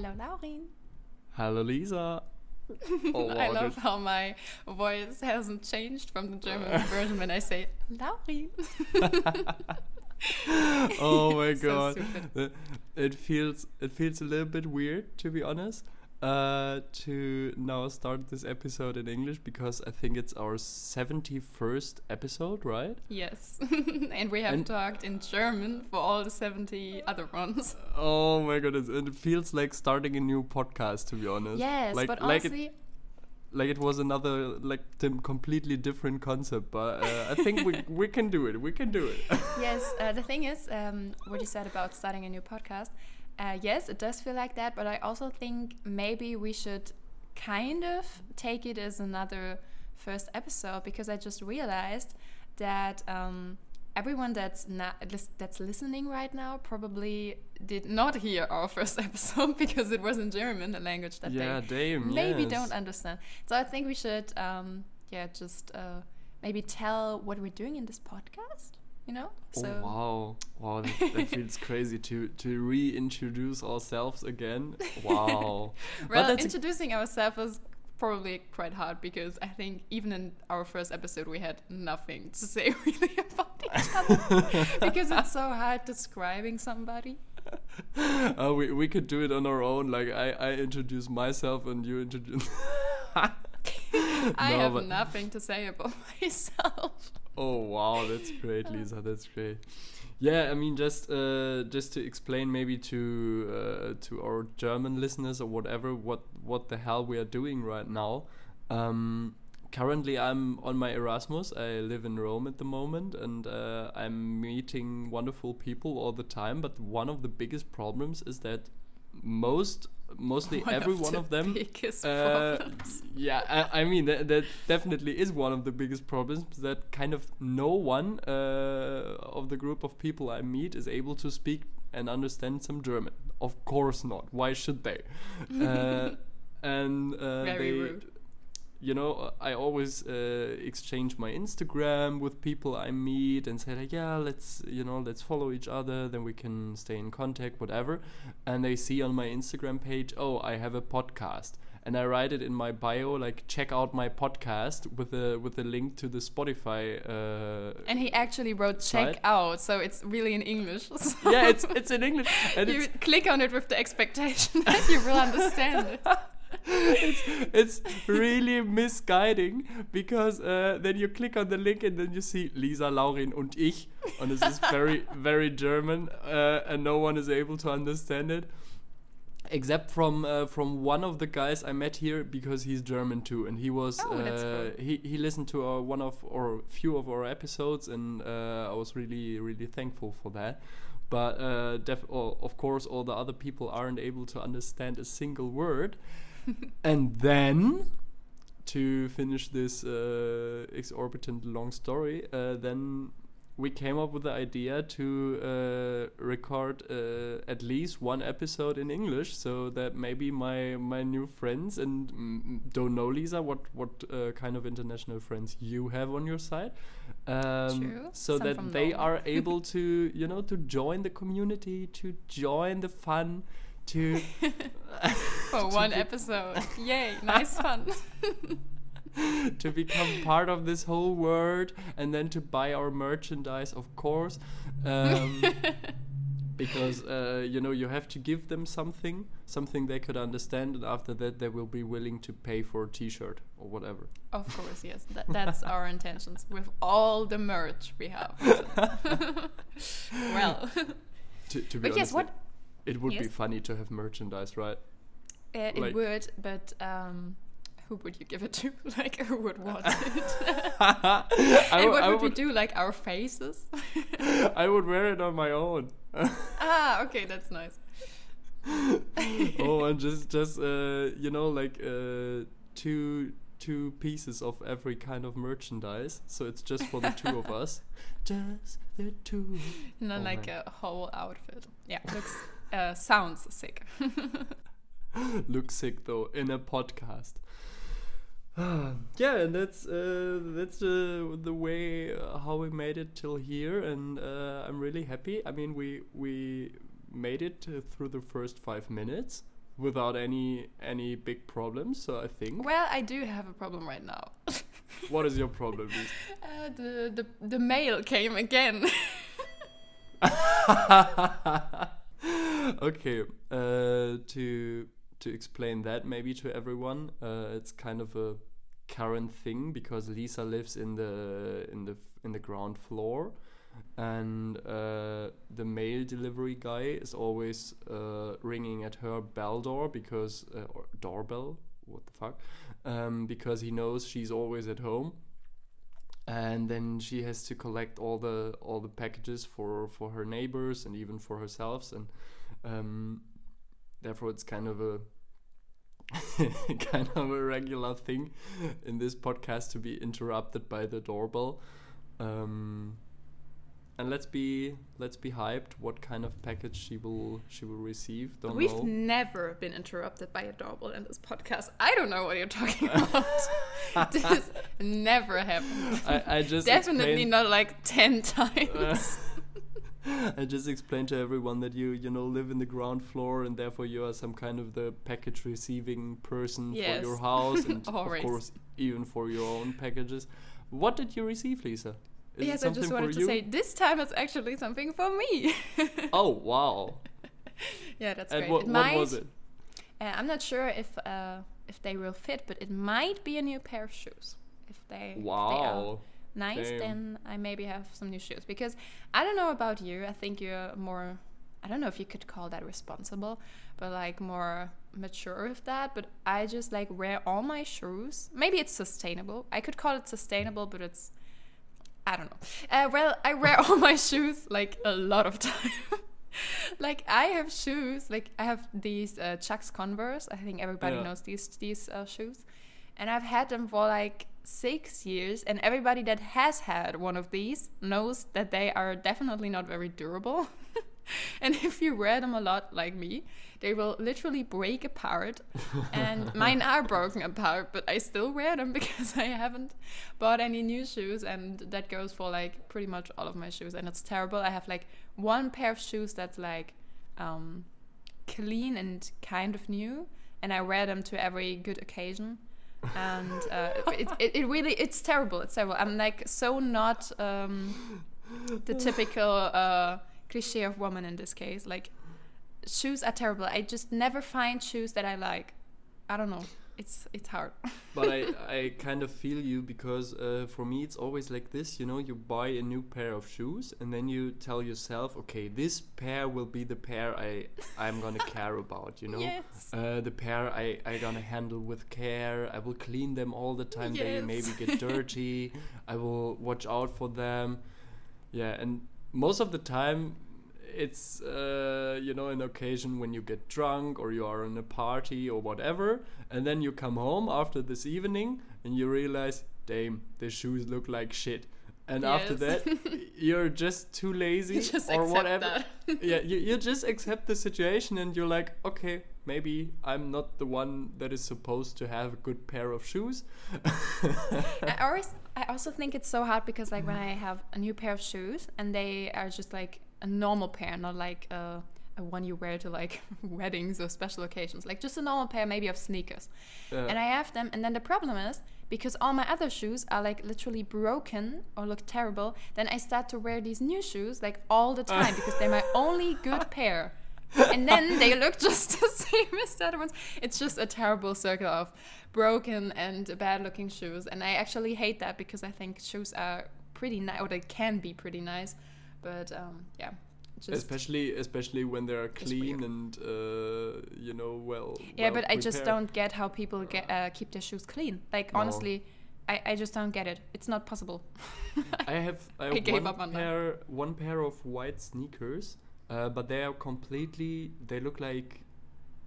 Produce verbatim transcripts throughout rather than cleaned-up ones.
Hello, Laurin. Hello, Lisa. Oh, I love how my voice hasn't changed from the German version when I say Laurin. Oh my god. So it feels it feels a little bit weird, to be honest, uh, to now start this episode in English, because I think it's our seventy-first episode, right? Yes. And we have and talked in German for all the seventy other ones. Oh my goodness. It feels like starting a new podcast, to be honest. Yes, like, but like honestly... It, Like it was another, like, dim, completely different concept, but uh, I think we we can do it. We can do it. Yes, uh, the thing is, um, what you said about starting a new podcast, uh, yes, it does feel like that, but I also think maybe we should kind of take it as another first episode, because I just realized that um, everyone that's not that's listening right now probably did not hear our first episode, because it was in German, a language that yeah, they damn, maybe yes. don't understand. So I think we should, um, yeah, just uh, maybe tell what we're doing in this podcast, you know? Oh, so wow. Wow, that, that feels crazy to, to reintroduce ourselves again. Wow. Well, introducing a- ourselves was probably quite hard, because I think even in our first episode we had nothing to say really about each other, because it's so hard describing somebody. Uh, we we could do it on our own. Like I, I introduce myself and you introduce. I no, have nothing to say about myself. Oh wow, that's great, Lisa. That's great. Yeah, I mean, just uh, just to explain maybe to uh, to our German listeners or whatever what what the hell we are doing right now. Um, currently, I'm on my Erasmus. I live in Rome at the moment, and uh, I'm meeting wonderful people all the time. But one of the biggest problems is that most, mostly one every of one the of them. Biggest uh, problems. Yeah, I, I mean that, that definitely is one of the biggest problems. That kind of no one uh, of the group of people I meet is able to speak and understand some German. Of course not. Why should they? uh, and uh, very they, rude. You know, I always uh, exchange my Instagram with people I meet and say, like, yeah, let's, you know, let's follow each other. Then we can stay in contact, whatever. And they see on my Instagram page, oh, I have a podcast. And I write it in my bio, like, check out my podcast with a with a link to the Spotify. Uh, and he actually wrote check site. out, so it's really in English. So yeah, it's it's in English. And you click on it with the expectation that you will understand it. it's it's really misguiding, because uh, then you click on the link and then you see Lisa, Laurin und ich, and this is very very German, uh, and no one is able to understand it, except from uh, from one of the guys I met here, because he's German too, and he was oh, uh, that's cool. he he listened to our one of or few of our episodes, and uh, I was really really thankful for that. But uh, def- oh, of course, all the other people aren't able to understand a single word. And then, to finish this uh, exorbitant long story, uh, then we came up with the idea to uh, record uh, at least one episode in English, so that maybe my, my new friends, and mm, don't know, Lisa, what, what uh, kind of international friends you have on your side, um, True. so Some that they London. are able to, you know, to join the community, to join the fun, to for to one be- episode yay nice fun to become part of this whole world, and then to buy our merchandise, of course, um, because uh, you know, you have to give them something something they could understand, and after that they will be willing to pay for a t-shirt or whatever. Of course, yes, Th- that's our intentions with all the merch we have. Well, to, to be but honest, yes, what It would yes. be funny to have merchandise, right? Uh, like it would, but um, who would you give it to? Like, who would want it? And w- what I would, would we do? Like, our faces? I would wear it on my own. Ah, okay, that's nice. Oh, and just, just uh, you know, like uh, two... two pieces of every kind of merchandise, so it's just for the two of us. Just the two. Not oh like man. a whole outfit. Yeah, looks uh, sounds sick. Looks sick though in a podcast. Yeah, and that's uh, that's uh, the way uh, how we made it till here, and uh, I'm really happy. I mean, we we made it uh, through the first five minutes. without any any big problems, so I think. Well, I do have a problem right now. What is your problem, Lisa? Uh, the, the the mail came again. Okay, uh, to to explain that maybe to everyone, uh, it's kind of a current thing because Lisa lives in the in the in the ground floor, and uh, the mail delivery guy is always uh, ringing at her bell door because uh, or doorbell. What the fuck? Um, because he knows she's always at home, and then she has to collect all the all the packages for, for her neighbors and even for herself, and um, therefore it's kind of a kind of a regular thing in this podcast to be interrupted by the doorbell. Um, and let's be let's be hyped. What kind of package she will she will receive? Don't We've know. Never been interrupted by a doorbell in this podcast. I don't know what you're talking about. This never happened. I, I just definitely not like ten times. Uh, I just explained to everyone that you you know live in the ground floor and therefore you are some kind of the package receiving person yes. for your house and of course even for your own packages. What did you receive, Lisa? Is yes, I just wanted to you? say, this time it's actually something for me. Oh, wow. Yeah, that's and great. What, it what might, was it? Uh, I'm not sure if uh, if they will fit, but it might be a new pair of shoes. If they, wow. if they are nice, Damn. then I maybe have some new shoes. Because I don't know about you. I think you're more, I don't know if you could call that responsible, but like more mature with that. But I just like wear all my shoes. Maybe it's sustainable. I could call it sustainable, but it's, I don't know. Uh, well, I wear all my shoes like a lot of time. Like I have shoes, like I have these uh, Chuck's Converse. I think everybody yeah. knows these these uh, shoes. And I've had them for like six years. And everybody that has had one of these knows that they are definitely not very durable. And if you wear them a lot like me, they will literally break apart. And mine are broken apart, but I still wear them because I haven't bought any new shoes. And that goes for like pretty much all of my shoes. And it's terrible. I have like one pair of shoes that's like um, clean and kind of new. And I wear them to every good occasion. And uh, it, it, it really, it's terrible. It's terrible. I'm like so not um, the typical... Uh, cliche of woman in this case. Like shoes are terrible. I just never find shoes that I like. I don't know, it's it's hard. But I, I kind of feel you because uh, for me it's always like this, you know, you buy a new pair of shoes and then you tell yourself, okay, this pair will be the pair I, I'm gonna care about, you know. Yes. Uh, the pair I, I gonna handle with care. I will clean them all the time. Yes. They maybe get dirty. I will watch out for them. Yeah, and most of the time, it's, uh, you know, an occasion when you get drunk or you are in a party or whatever. And then you come home after this evening and you realize, damn, the shoes look like shit. And yes. after that, you're just too lazy you just or whatever. yeah, you, you just accept the situation and you're like, okay, maybe I'm not the one that is supposed to have a good pair of shoes. I always... I also think it's so hard because like when I have a new pair of shoes and they are just like a normal pair, not like a, a one you wear to like weddings or special occasions, like just a normal pair maybe of sneakers. Yeah. And I have them, and then the problem is because all my other shoes are like literally broken or look terrible, then I start to wear these new shoes like all the time because they're my only good pair. And then they look just the same as the other ones. It's just a terrible circle of broken and bad-looking shoes. And I actually hate that because I think shoes are pretty nice, or they can be pretty nice. But, um, yeah. Just especially especially when they are clean and, uh, you know, well Yeah, well but prepared. I just don't get how people get, uh, keep their shoes clean. Like, no. honestly... I, I just don't get it. It's not possible. I have I, I gave one, up on pair, that. one pair of white sneakers... Uh, but they are completely. They look like.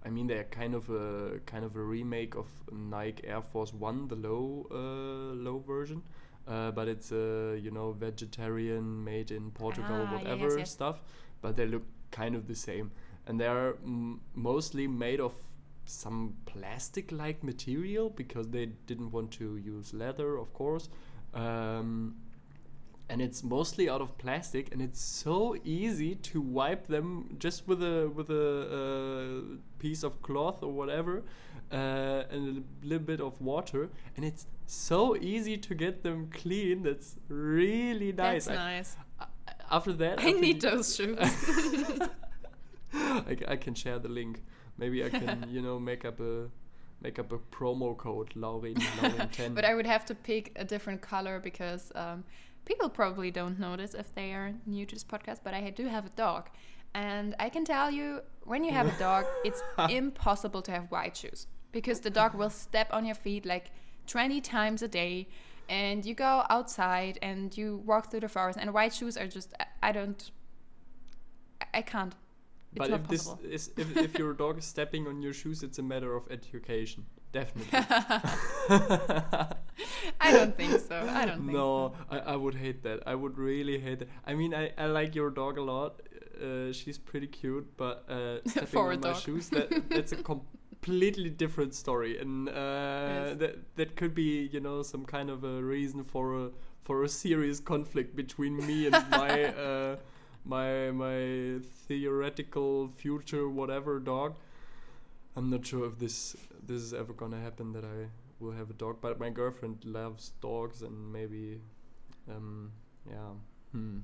I mean, they are kind of a kind of a remake of Nike Air Force One, the low uh, low version. Uh, but it's a uh, you know vegetarian, made in Portugal, ah, whatever yes, yes. stuff. But they look kind of the same, and they are m- mostly made of some plastic-like material because they didn't want to use leather, of course. Um, and it's mostly out of plastic, and it's so easy to wipe them just with a with a uh, piece of cloth or whatever, uh, and a little bit of water, and it's so easy to get them clean. That's really nice. That's nice. I, I, after that, I after need the, those shoes. I, I can share the link. Maybe I can, you know, make up a. Make up a promo code, Laurin, Laurin ten. But I would have to pick a different color because um, people probably don't notice if they are new to this podcast, but I do have a dog. And I can tell you, when you have a dog, it's impossible to have white shoes because the dog will step on your feet like twenty times a day. And you go outside and you walk through the forest, and white shoes are just, I, I don't, I can't. But if this is, if, if your dog is stepping on your shoes, it's a matter of education. Definitely. I don't think so. I don't think no, so. No, I, I would hate that. I would really hate it. I mean, I, I like your dog a lot. Uh, she's pretty cute, but uh, stepping For on my dog. shoes, that, that's a completely different story. And uh, yes. that that could be, you know, some kind of a reason for a, for a serious conflict between me and my... Uh, My my theoretical future whatever dog. I'm not sure if this this is ever gonna happen that I will have a dog, but my girlfriend loves dogs and maybe, um, yeah. Hmm.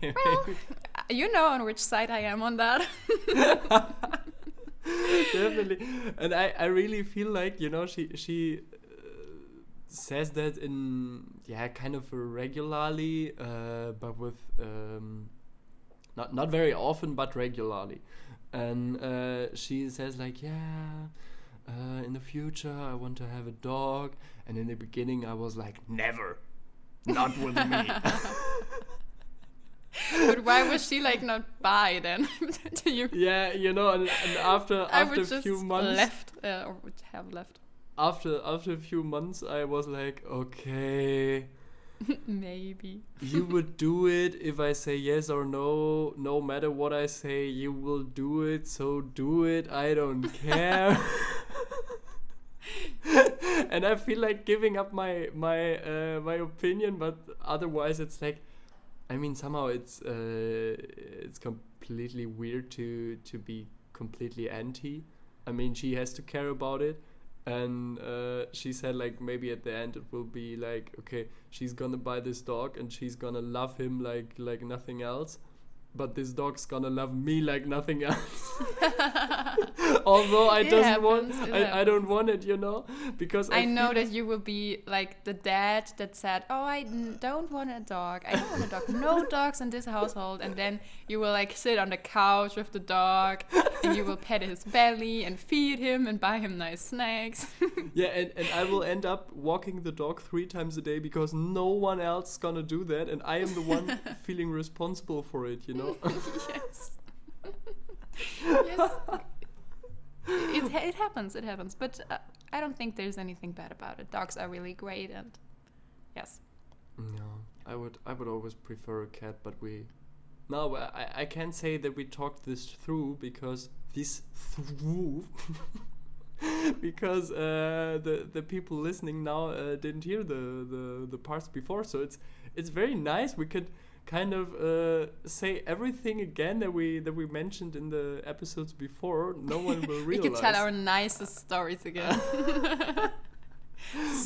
maybe. Well, you know on which side I am on that. Definitely, and I, I really feel like you know she she. says that in yeah kind of regularly uh, but with um, not not very often but regularly, and uh, she says like yeah uh, in the future I want to have a dog, and in the beginning I was like never, not with me. But why was she like not bi then? Do you yeah you know and, and after after a few months left uh, or would have left After after a few months, I was like, okay, maybe you would do it if I say yes or no. No matter what I say, you will do it. So do it. I don't care. And I feel like giving up my my uh, my opinion, but otherwise it's like, I mean somehow it's uh, it's completely weird to to be completely anti. I mean she has to care about it. And uh, she said, like, maybe at the end it will be like, okay, she's gonna buy this dog and she's gonna love him like like nothing else. But this dog's gonna love me like nothing else. Although I it doesn't happens, want, I, I don't want it, you know, because I, I know that you will be like the dad that said, oh, I don't want a dog. I don't want a dog. No dogs in this household. And then you will like sit on the couch with the dog. And you will pet his belly and feed him and buy him nice snacks. Yeah, and, and I will end up walking the dog three times a day because no one else is gonna do that, and I am the one feeling responsible for it, you know? Yes. Yes. It, it happens, it happens. But uh, I don't think there's anything bad about it. Dogs are really great, and yes. No, I would, I would always prefer a cat, but we... No, I, I can't say that we talked this through because this through because uh, the the people listening now uh, didn't hear the, the, the parts before, so it's it's very nice. We could kind of uh, say everything again that we that we mentioned in the episodes before. No one will realize. We could tell our nicest stories again.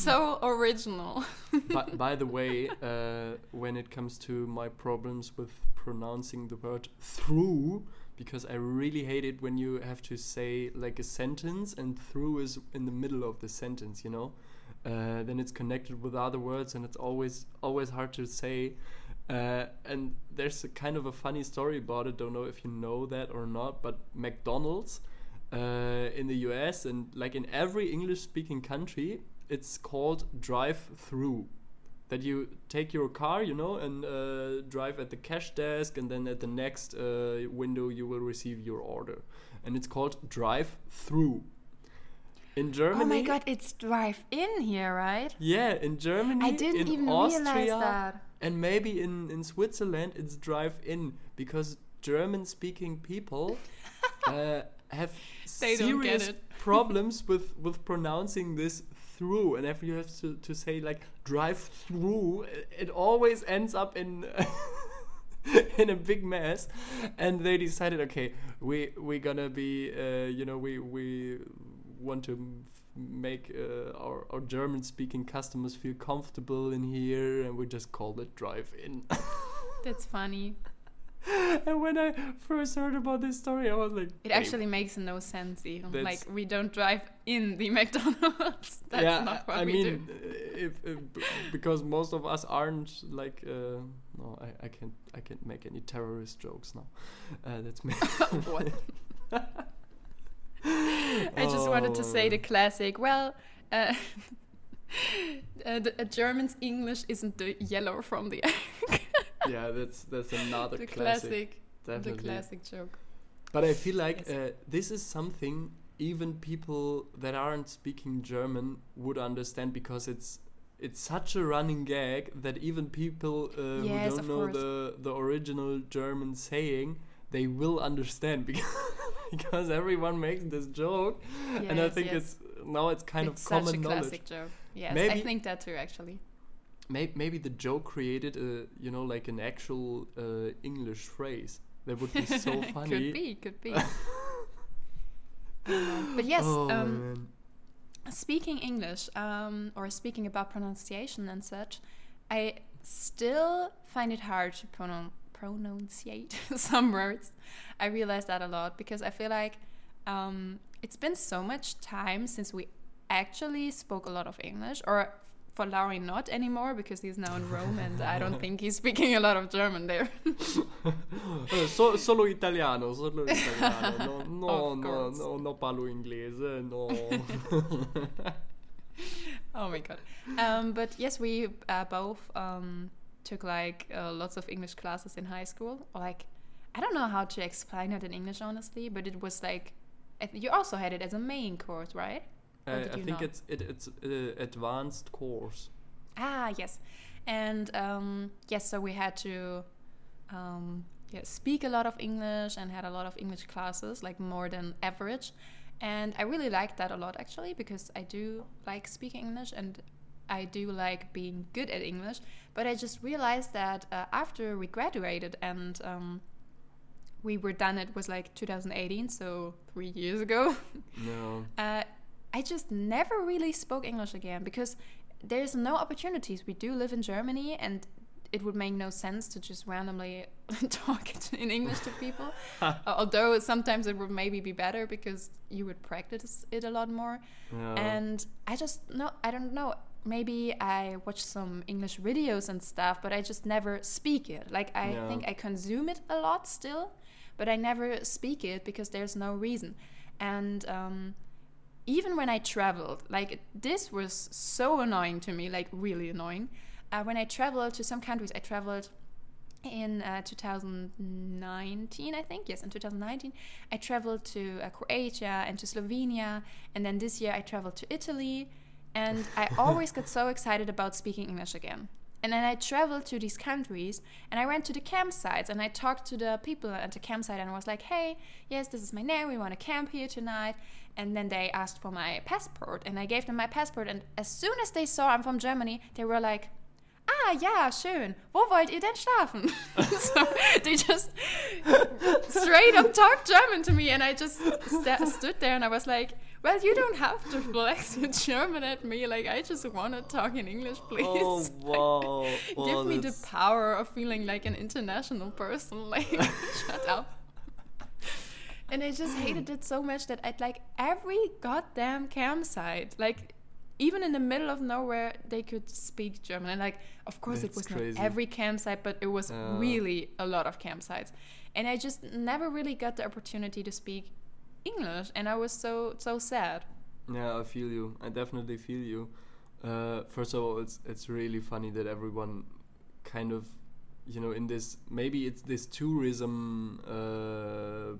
So original. But by the way, uh, when it comes to my problems with pronouncing the word through, because I really hate it when you have to say like a sentence and through is in the middle of the sentence, you know, uh, then it's connected with other words and it's always always hard to say. Uh, and there's a kind of a funny story about it. Don't know if you know that or not, but McDonald's uh, in the U S and like in every English speaking country, it's called drive-through. That you take your car, you know, and uh, drive at the cash desk, and then at the next uh, window you will receive your order. And it's called drive-through. In Germany... Oh my god, it's drive-in here, right? Yeah, in Germany, I didn't in even Austria, realize that. And maybe in, in Switzerland it's drive-in, because German-speaking people uh, have they serious... They don't get it. problems with, with pronouncing this through, and if you have to, to say like drive through, it always ends up in in a big mess. And they decided, okay, we we're gonna be uh, you know we we want to make uh, our, our German speaking customers feel comfortable in here, and we just call it drive in. That's funny. And when I first heard about this story, I was like... It actually hey, makes no sense even. Like, we don't drive in the McDonald's. That's yeah, not what I we mean, do. If, if, b- because most of us aren't like... Uh, no, I, I can't I can't make any terrorist jokes now. Uh, that's me. What? I just oh. wanted to say the classic, well... Uh, uh, the, a German's English isn't the yellow from the egg. Yeah, that's that's another the classic, classic the classic joke. But I feel like yes. uh, this is something even people that aren't speaking German would understand, because it's it's such a running gag that even people uh, yes, who don't know course. the the original German saying, they will understand, because because everyone makes this joke, yes, and I think yes. it's now it's kind it's of common such a knowledge. Classic joke. Yes, maybe I think that too actually. Maybe the joke created a, you know, like an actual uh, English phrase. That would be so funny. Could be, could be. um, but yes, oh, um, speaking English um, or speaking about pronunciation and such, I still find it hard to pronoun- pronunciate some words. I realize that a lot, because I feel like um, it's been so much time since we actually spoke a lot of English, or for Laurin not anymore, because he's now in Rome and I don't think he's speaking a lot of German there. so, solo italiano, solo italiano. No, no, no, no, no parlo inglese, no. Oh my god. Um, but yes, we uh, both um, took like uh, lots of English classes in high school. Like, I don't know how to explain it in English, honestly, but it was like, you also had it as a main course, right? I, I think know? it's it, it's an uh, advanced course. Ah, yes. And um, yes, so we had to um, yeah, speak a lot of English and had a lot of English classes, like more than average. And I really liked that a lot, actually, because I do like speaking English and I do like being good at English. But I just realized that uh, after we graduated and um, we were done, it was like two thousand eighteen, so three years ago. No. uh, I just never really spoke English again, because there's no opportunities. We do live in Germany, and it would make no sense to just randomly talk in English to people. uh, although sometimes it would maybe be better, because you would practice it a lot more. Yeah. And I just no, I don't know. Maybe I watch some English videos and stuff, but I just never speak it. Like I yeah. think I consume it a lot still, but I never speak it because there's no reason. And um, even when I traveled, like this was so annoying to me, like really annoying. Uh, when I traveled to some countries, I traveled in uh, twenty nineteen, I think. Yes, in twenty nineteen, I traveled to uh, Croatia and to Slovenia. And then this year I traveled to Italy. And I always got so excited about speaking English again. And then I traveled to these countries and I went to the campsites and I talked to the people at the campsite and was like, hey, yes, this is my name. We want to camp here tonight. And then they asked for my passport and I gave them my passport. And as soon as they saw I'm from Germany, they were like, ah, ja, schön. Wo wollt ihr denn schlafen? So they just straight up talked German to me. And I just st- stood there and I was like, well, you don't have to flex in German at me. Like, I just want to talk in English, please. Oh, wow. Like, wow, give me the power of feeling like an international person. Like, shut up. And I just hated it so much that I'd like every goddamn campsite. Like, even in the middle of nowhere, they could speak German. And, like, of course, That's it was crazy. Not every campsite, but it was uh. really a lot of campsites. And I just never really got the opportunity to speak English, and I was so so sad. Yeah, I feel you. I definitely feel you. Uh, first of all, it's it's really funny that everyone kind of, you know, in this, maybe it's this tourism uh,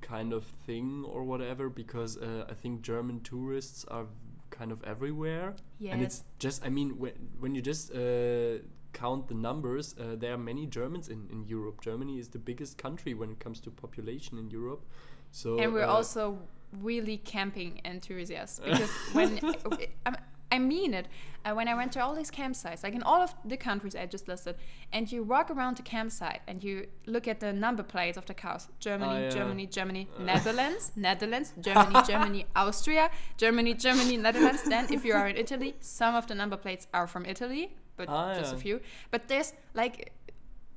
kind of thing or whatever, because uh, I think German tourists are kind of everywhere. Yes. And it's just, I mean, when when you just uh, count the numbers, uh, there are many Germans in, in Europe. Germany is the biggest country when it comes to population in Europe. So, and we're uh, also really camping enthusiast, because when I, I mean it, uh, when I went to all these campsites, like in all of the countries I just listed, and you walk around the campsite and you look at the number plates of the cars: Germany, oh, yeah. Germany, Germany, uh. Netherlands, Netherlands, Germany, Germany, Austria, Germany, Germany, Netherlands. Then, if you are in Italy, some of the number plates are from Italy, but oh, just yeah. a few. But there's like.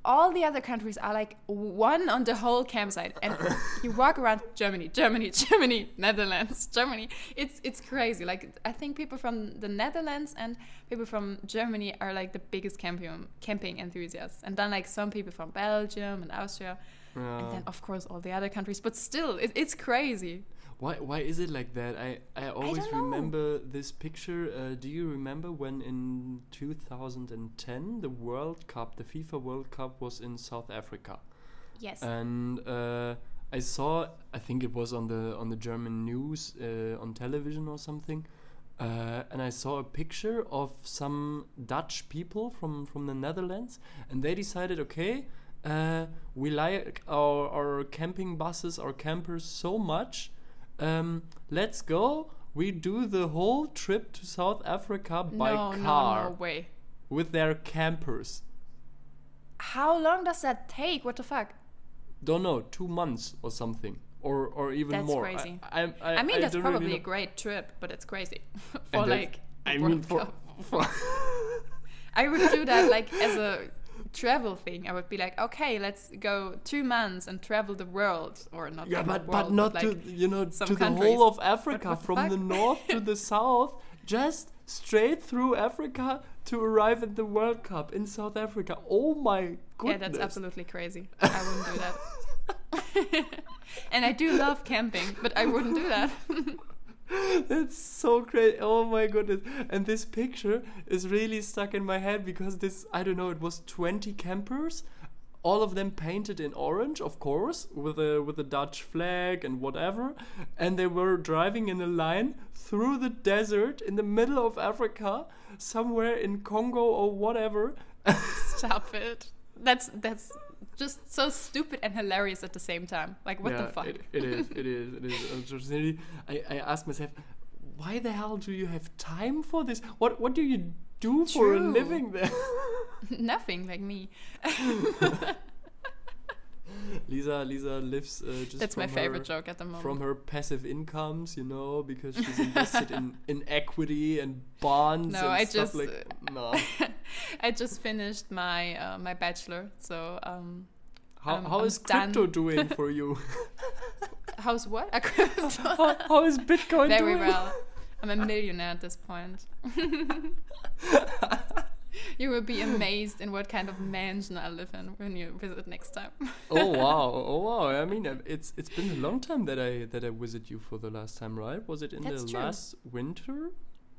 All the other countries are like one on the whole campsite, and you walk around Germany, Germany, Germany, Netherlands, Germany. It's it's crazy. Like, I think people from the Netherlands and people from Germany are like the biggest camping camping enthusiasts, and then like some people from Belgium and Austria, yeah. and then of course all the other countries. But still, it, it's crazy. Why why is it like that? I I always I remember this picture. Uh, do you remember when in two thousand ten the World Cup, the FIFA World Cup, was in South Africa? Yes. And uh, I saw, I think it was on the on the German news uh, on television or something, uh, and I saw a picture of some Dutch people from from the Netherlands, and they decided, okay, uh, we like our our camping buses, our campers so much. Um, let's go. We do the whole trip to South Africa by no, car. No, no way. With their campers. How long does that take? What the fuck? Don't know. Two months or something, or or even that's more. That's crazy. I, I, I, I mean, I that's probably really a great trip, but it's crazy. for like. I mean, for. for I would do that like as a travel thing. I would be like, okay, let's go two months and travel the world, or not yeah but, world, but not but like to, you know, to the countries. Whole of Africa, from the, the north to the south, just straight through Africa to arrive at the World Cup in South Africa. Oh my goodness. Yeah, that's absolutely crazy. I wouldn't do that. And I do love camping, but I wouldn't do that. That's so crazy. Oh my goodness. And this picture is really stuck in my head because this, I don't know, it was twenty campers, all of them painted in orange, of course, with a with a Dutch flag and whatever. And they were driving in a line through the desert in the middle of Africa, somewhere in Congo or whatever. Stop it. That's that's just so stupid and hilarious at the same time. Like, what yeah, the fuck? It, it is, it is, it is. I, I asked myself, why the hell do you have time for this? What What do you do for True. a living then? Nothing, like me. Lisa Lisa lives uh, just That's my favorite her, joke at the moment. From her passive incomes, you know, because she's invested in, in equity and bonds no, and I stuff just, like no. I just finished my uh, my bachelor, so um How um, how I'm is crypto done. doing for you? How's what? A crypto? How, how is Bitcoin Very doing? Very well. I'm a millionaire at this point. You will be amazed in what kind of mansion I live in when you visit next time. Oh wow! Oh wow! I mean, it's it's been a long time that I that I visit you for the last time, right? Was it in That's the true. last winter?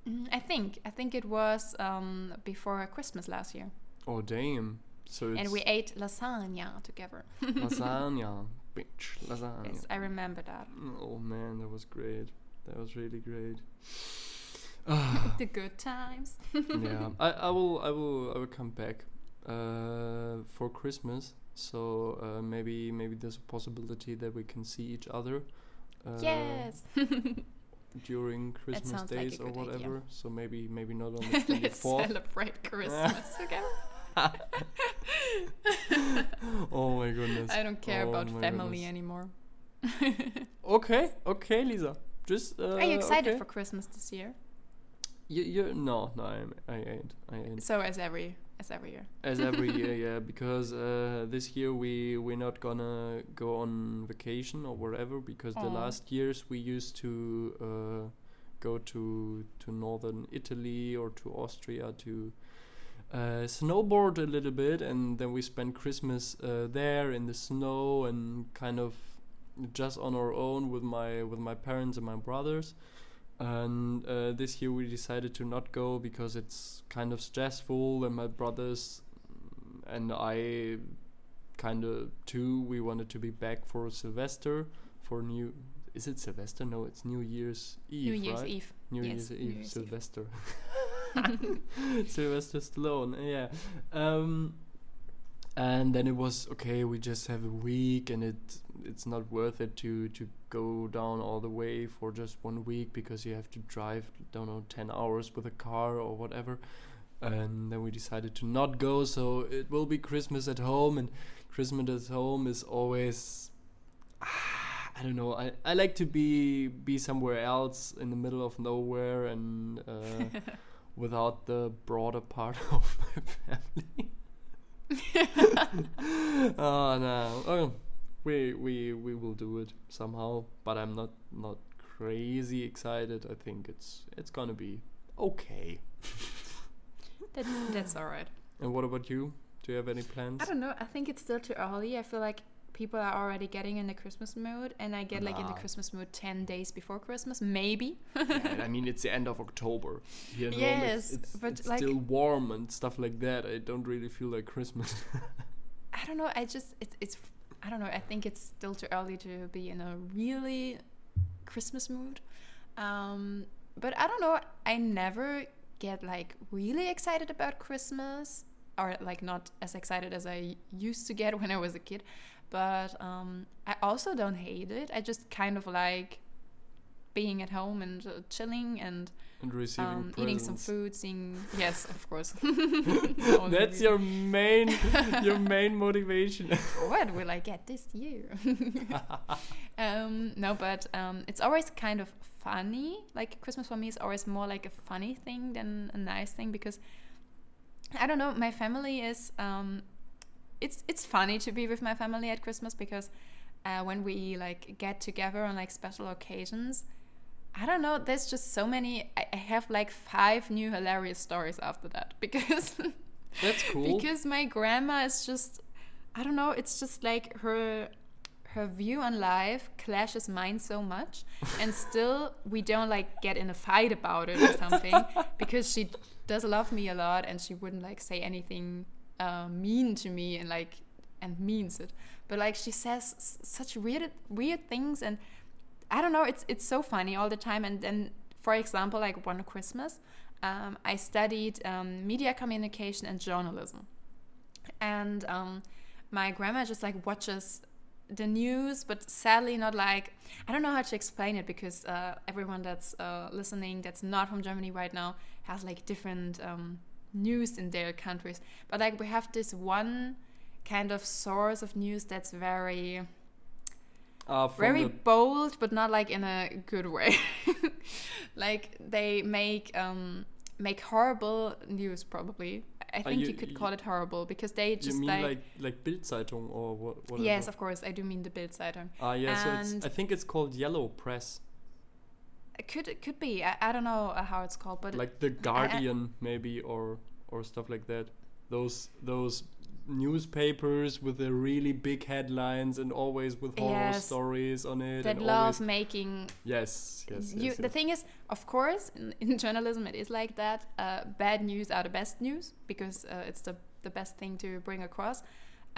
Mm, I think I think it was um, before Christmas last year. Oh damn! So it's and we ate lasagna together. Lasagna, bitch, lasagna. Yes, I remember that. Oh man, that was great. That was really great. The good times. Yeah, I, I will I will I will come back uh, for Christmas. So uh, maybe maybe there's a possibility that we can see each other. Uh, yes. During Christmas days like or whatever. Idea. So maybe maybe not on the twenty-fourth. Let's celebrate Christmas again. Oh my goodness. I don't care oh about family goodness. anymore. Okay, okay, Lisa. Just uh, are you excited okay. for Christmas this year? You, you no no I, I ain't I ain't. So as every as every year. As every year, yeah, because uh, this year we we're not gonna go on vacation or whatever because Aww. the last years we used to uh, go to to northern Italy or to Austria to uh, snowboard a little bit, and then we spent Christmas uh, there in the snow and kind of just on our own with my with my parents and my brothers. And uh, this year we decided to not go because it's kind of stressful, and my brothers and I kind of too, we wanted to be back for Silvester, for New... Is it Silvester? No, it's New Year's Eve, New Year's right? Eve. New yes, Year's Eve. New Year's Silvester. Eve. Silvester Stallone, yeah. Um, And then it was, okay, we just have a week, and it it's not worth it to, to go down all the way for just one week because you have to drive, don't know, ten hours with a car or whatever. And then we decided to not go, so it will be Christmas at home, and Christmas at home is always, ah, I don't know, I, I like to be be somewhere else in the middle of nowhere and uh, without the broader part of my family. oh no oh, we we we will do it somehow, but I'm not not crazy excited. I think it's it's gonna be okay. that's that's all right. And what about you? Do you have any plans? I don't know, I think it's still too early. I feel like people are already getting in the Christmas mood, and I get nah. like in the Christmas mood ten days before Christmas maybe. Yeah, I mean, it's the end of October here in yes Rome. it's, it's, but it's like, still warm and stuff like that. I don't really feel like Christmas. I don't know, I just it's, it's I don't know, I think it's still too early to be in a really Christmas mood, um but I don't know, I never get like really excited about Christmas, or like not as excited as I used to get when I was a kid. But um, I also don't hate it. I just kind of like being at home and uh, chilling and, and receiving um, eating some food, seeing... Yes, of course. That's your main your main motivation. What will I get this year? um, no, but um, it's always kind of funny. Like Christmas for me is always more like a funny thing than a nice thing, because, I don't know, my family is... Um, It's it's funny to be with my family at Christmas, because uh, when we like get together on like special occasions, I don't know, there's just so many. I, I have like five new hilarious stories after that, because that's cool. Because my grandma is just, I don't know, it's just like her her view on life clashes mine so much, and still we don't like get in a fight about it or something, because she does love me a lot and she wouldn't like say anything Uh, mean to me, and like and means it, but like she says s- such weird weird things, and I don't know, it's it's so funny all the time. And then, for example, like one Christmas um, I studied um, media communication and journalism, and um, my grandma just like watches the news, but sadly not like, I don't know how to explain it, because uh, everyone that's uh, listening that's not from Germany right now has like different um news in their countries, but like we have this one kind of source of news that's very uh, very bold, but not like in a good way. Like they make um make horrible news, probably. I think you, you could you call it horrible, because they just, you mean like like, like Bildzeitung or what, whatever. Yes, of course, I do mean the Bildzeitung. Ah uh, yeah, and so it's, I think it's called Yellow Press. It could it could be. I, I don't know how it's called, but like the Guardian I, I, maybe or or stuff like that. Those those newspapers with the really big headlines and always with horror yes, stories on it. That and love always making. Yes, yes, yes, you, yes. The thing is, of course, in, in journalism it is like that. Uh, bad news are the best news, because uh, it's the the best thing to bring across.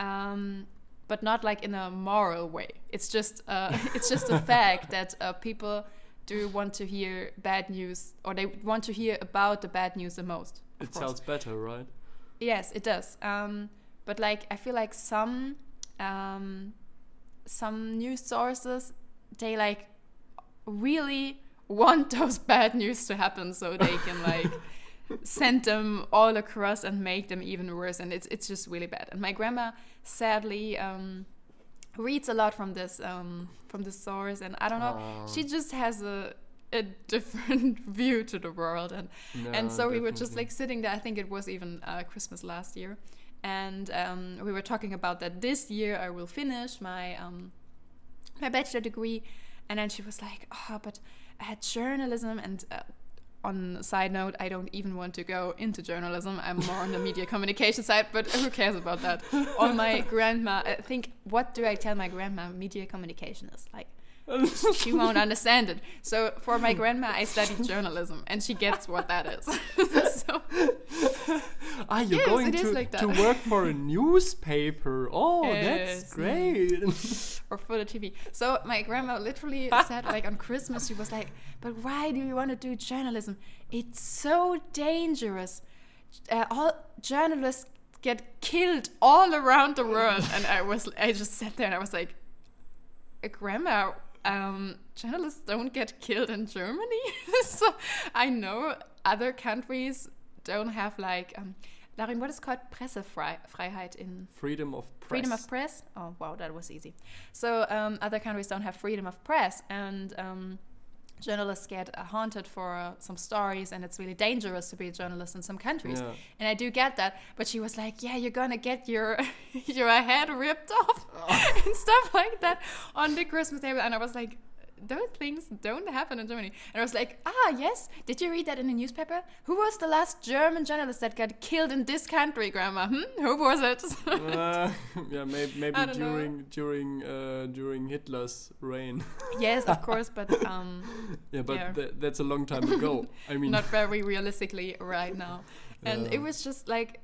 Um, but not like in a moral way. It's just uh, it's just a fact that uh, people do want to hear bad news, or they want to hear about the bad news the most. It course. Sounds better, right? Yes, it does. Um, but like, I feel like some um, some news sources, they like really want those bad news to happen, so they can like send them all across and make them even worse. And it's it's just really bad. And my grandma, sadly, Um, reads a lot from this um from the source, and I don't know, oh. she just has a a different view to the world, and no, and so definitely. We were just like sitting there. I think it was even uh, Christmas last year, and um we were talking about that this year I will finish my um my bachelor degree, and then she was like, oh, but I had journalism, and uh, on side note, I don't even want to go into journalism. I'm more on the media communication side, but who cares about that? Or my grandma, I think, what do I tell my grandma media communication is? Like, she won't understand it. So for my grandma, I studied journalism, and she gets what that is. So, ah, you're yes, going to, like to work for a newspaper. Oh, yes. That's great. Or for the T V. So my grandma literally said, like on Christmas, she was like, but why do you want to do journalism? It's so dangerous. Uh, all journalists get killed all around the world. And I was, I just sat there and I was like, grandma, um, journalists don't get killed in Germany. So I know other countries don't have like, um, Laurin, what is called Pressefreiheit in... Freedom of press. Freedom of press? Oh, wow, that was easy. So um, other countries don't have freedom of press, and um, journalists get uh, haunted for uh, some stories, and it's really dangerous to be a journalist in some countries. Yeah. And I do get that, but she was like, yeah, you're gonna get your your head ripped off oh. and stuff like that on the Christmas table. And I was like, those things don't happen in Germany. And I was like, ah, yes, did you read that in the newspaper? Who was the last German journalist that got killed in this country, Grandma? Hmm? Who was it? uh, yeah, maybe, maybe during know. during uh, during Hitler's reign. Yes, of course, but um, yeah, but yeah. Th- that's a long time ago. I mean, not very realistically right now. And yeah. It was just like,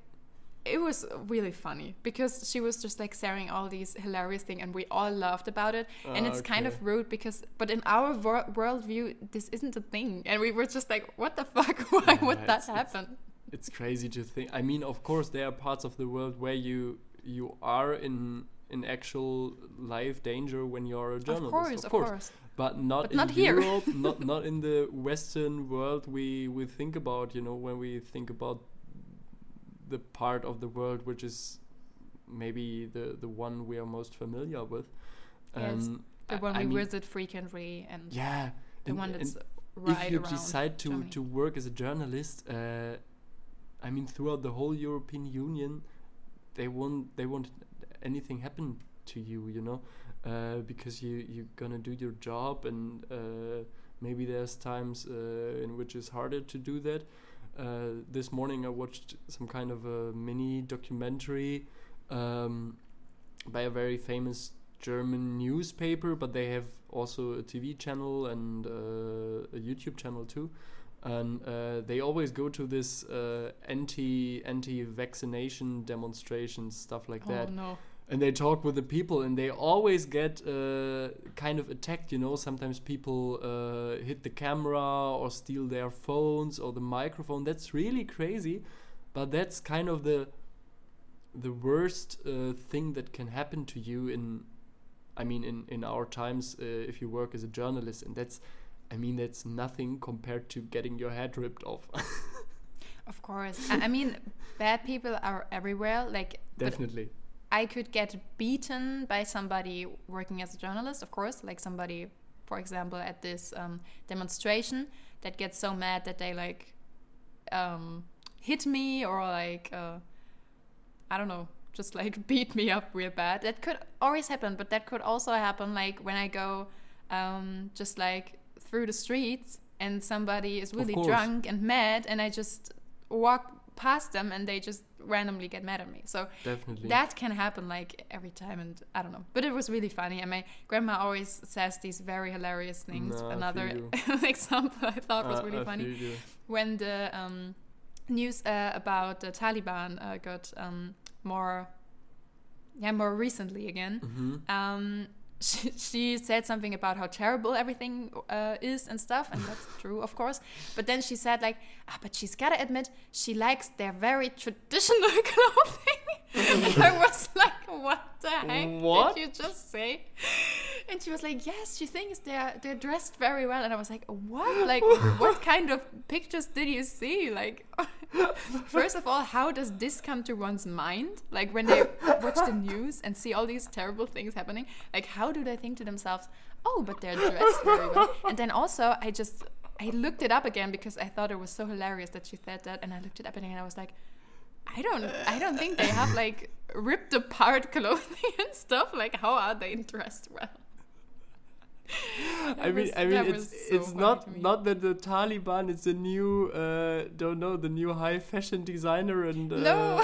it was really funny because she was just like sharing all these hilarious things and we all laughed about it. Ah, and it's okay. Kind of rude because, but in our wor- worldview, this isn't a thing. And we were just like, what the fuck? Why yeah, would that happen? It's, it's crazy to think. I mean, of course, there are parts of the world where you you are in in actual life danger when you're a journalist. Of course, of course. Of course. But not but in not Europe, here. not not in the Western world we, we think about, you know, when we think about the part of the world which is maybe the the one we are most familiar with. Um, yes, the one I we mean, visit frequently and yeah, the and, one that's right around. If you around decide to, Germany. to work as a journalist, uh, I mean, throughout the whole European Union, they won't they won't anything happen to you, you know, uh, because you you're gonna do your job, and uh, maybe there's times uh, in which it's harder to do that. Uh, this morning I watched some kind of a mini documentary um, by a very famous German newspaper, but they have also a T V channel and uh, a YouTube channel too. And uh, they always go to this uh, anti anti-vaccination demonstrations, stuff like that. Oh, no. And they talk with the people, and they always get uh, kind of attacked, you know. Sometimes people uh, hit the camera or steal their phones or the microphone. That's really crazy, but that's kind of the the worst uh, thing that can happen to you in, I mean, in, in our times uh, if you work as a journalist. And that's, I mean, that's nothing compared to getting your head ripped off. Of course. I, I mean, bad people are everywhere. Like Definitely. I could get beaten by somebody working as a journalist, of course, like somebody, for example, at this um, demonstration that gets so mad that they like um, hit me or like, uh, I don't know, just like beat me up real bad. That could always happen, but that could also happen like when I go um, just like through the streets and somebody is really drunk and mad and I just walk past them and they just randomly get mad at me. So Definitely. That can happen like every time, and I don't know, but it was really funny. And my grandma always says these very hilarious things. Nah, another example I thought uh, was really I funny when the um, news uh, about the Taliban uh, got um, more yeah more recently again. Mm-hmm. um, she, she said something about how terrible everything uh, is and stuff, and that's true, of course, but then she said like, ah, but she's gotta admit she likes their very traditional clothing. And I was like, what the heck what? did you just say? And she was like, yes, she thinks they're they're dressed very well. And I was like, what? Like, what kind of pictures did you see? Like, first of all, how does this come to one's mind? Like, when they watch the news and see all these terrible things happening, like, how do they think to themselves, oh, but they're dressed very well? And then also, I just, I looked it up again because I thought it was so hilarious that she said that. And I looked it up again and I was like, I don't I don't think they have like ripped apart clothing and stuff. Like, how are they dressed well? I mean, was, I mean, it's so it's not not that the Taliban is a new uh, don't know the new high fashion designer and uh, no,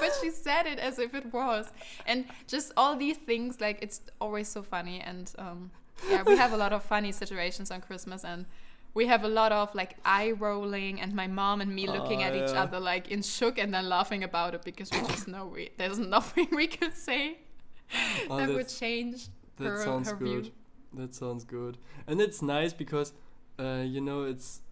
but she said it as if it was, and just all these things, like, it's always so funny. And um, yeah, we have a lot of funny situations on Christmas, and we have a lot of like eye rolling, and my mom and me looking uh, at each yeah. other like in shock and then laughing about it because we just know we, there's nothing we could say oh, that would change that her, sounds her good. view. That sounds good. And it's nice because, uh, you know, it's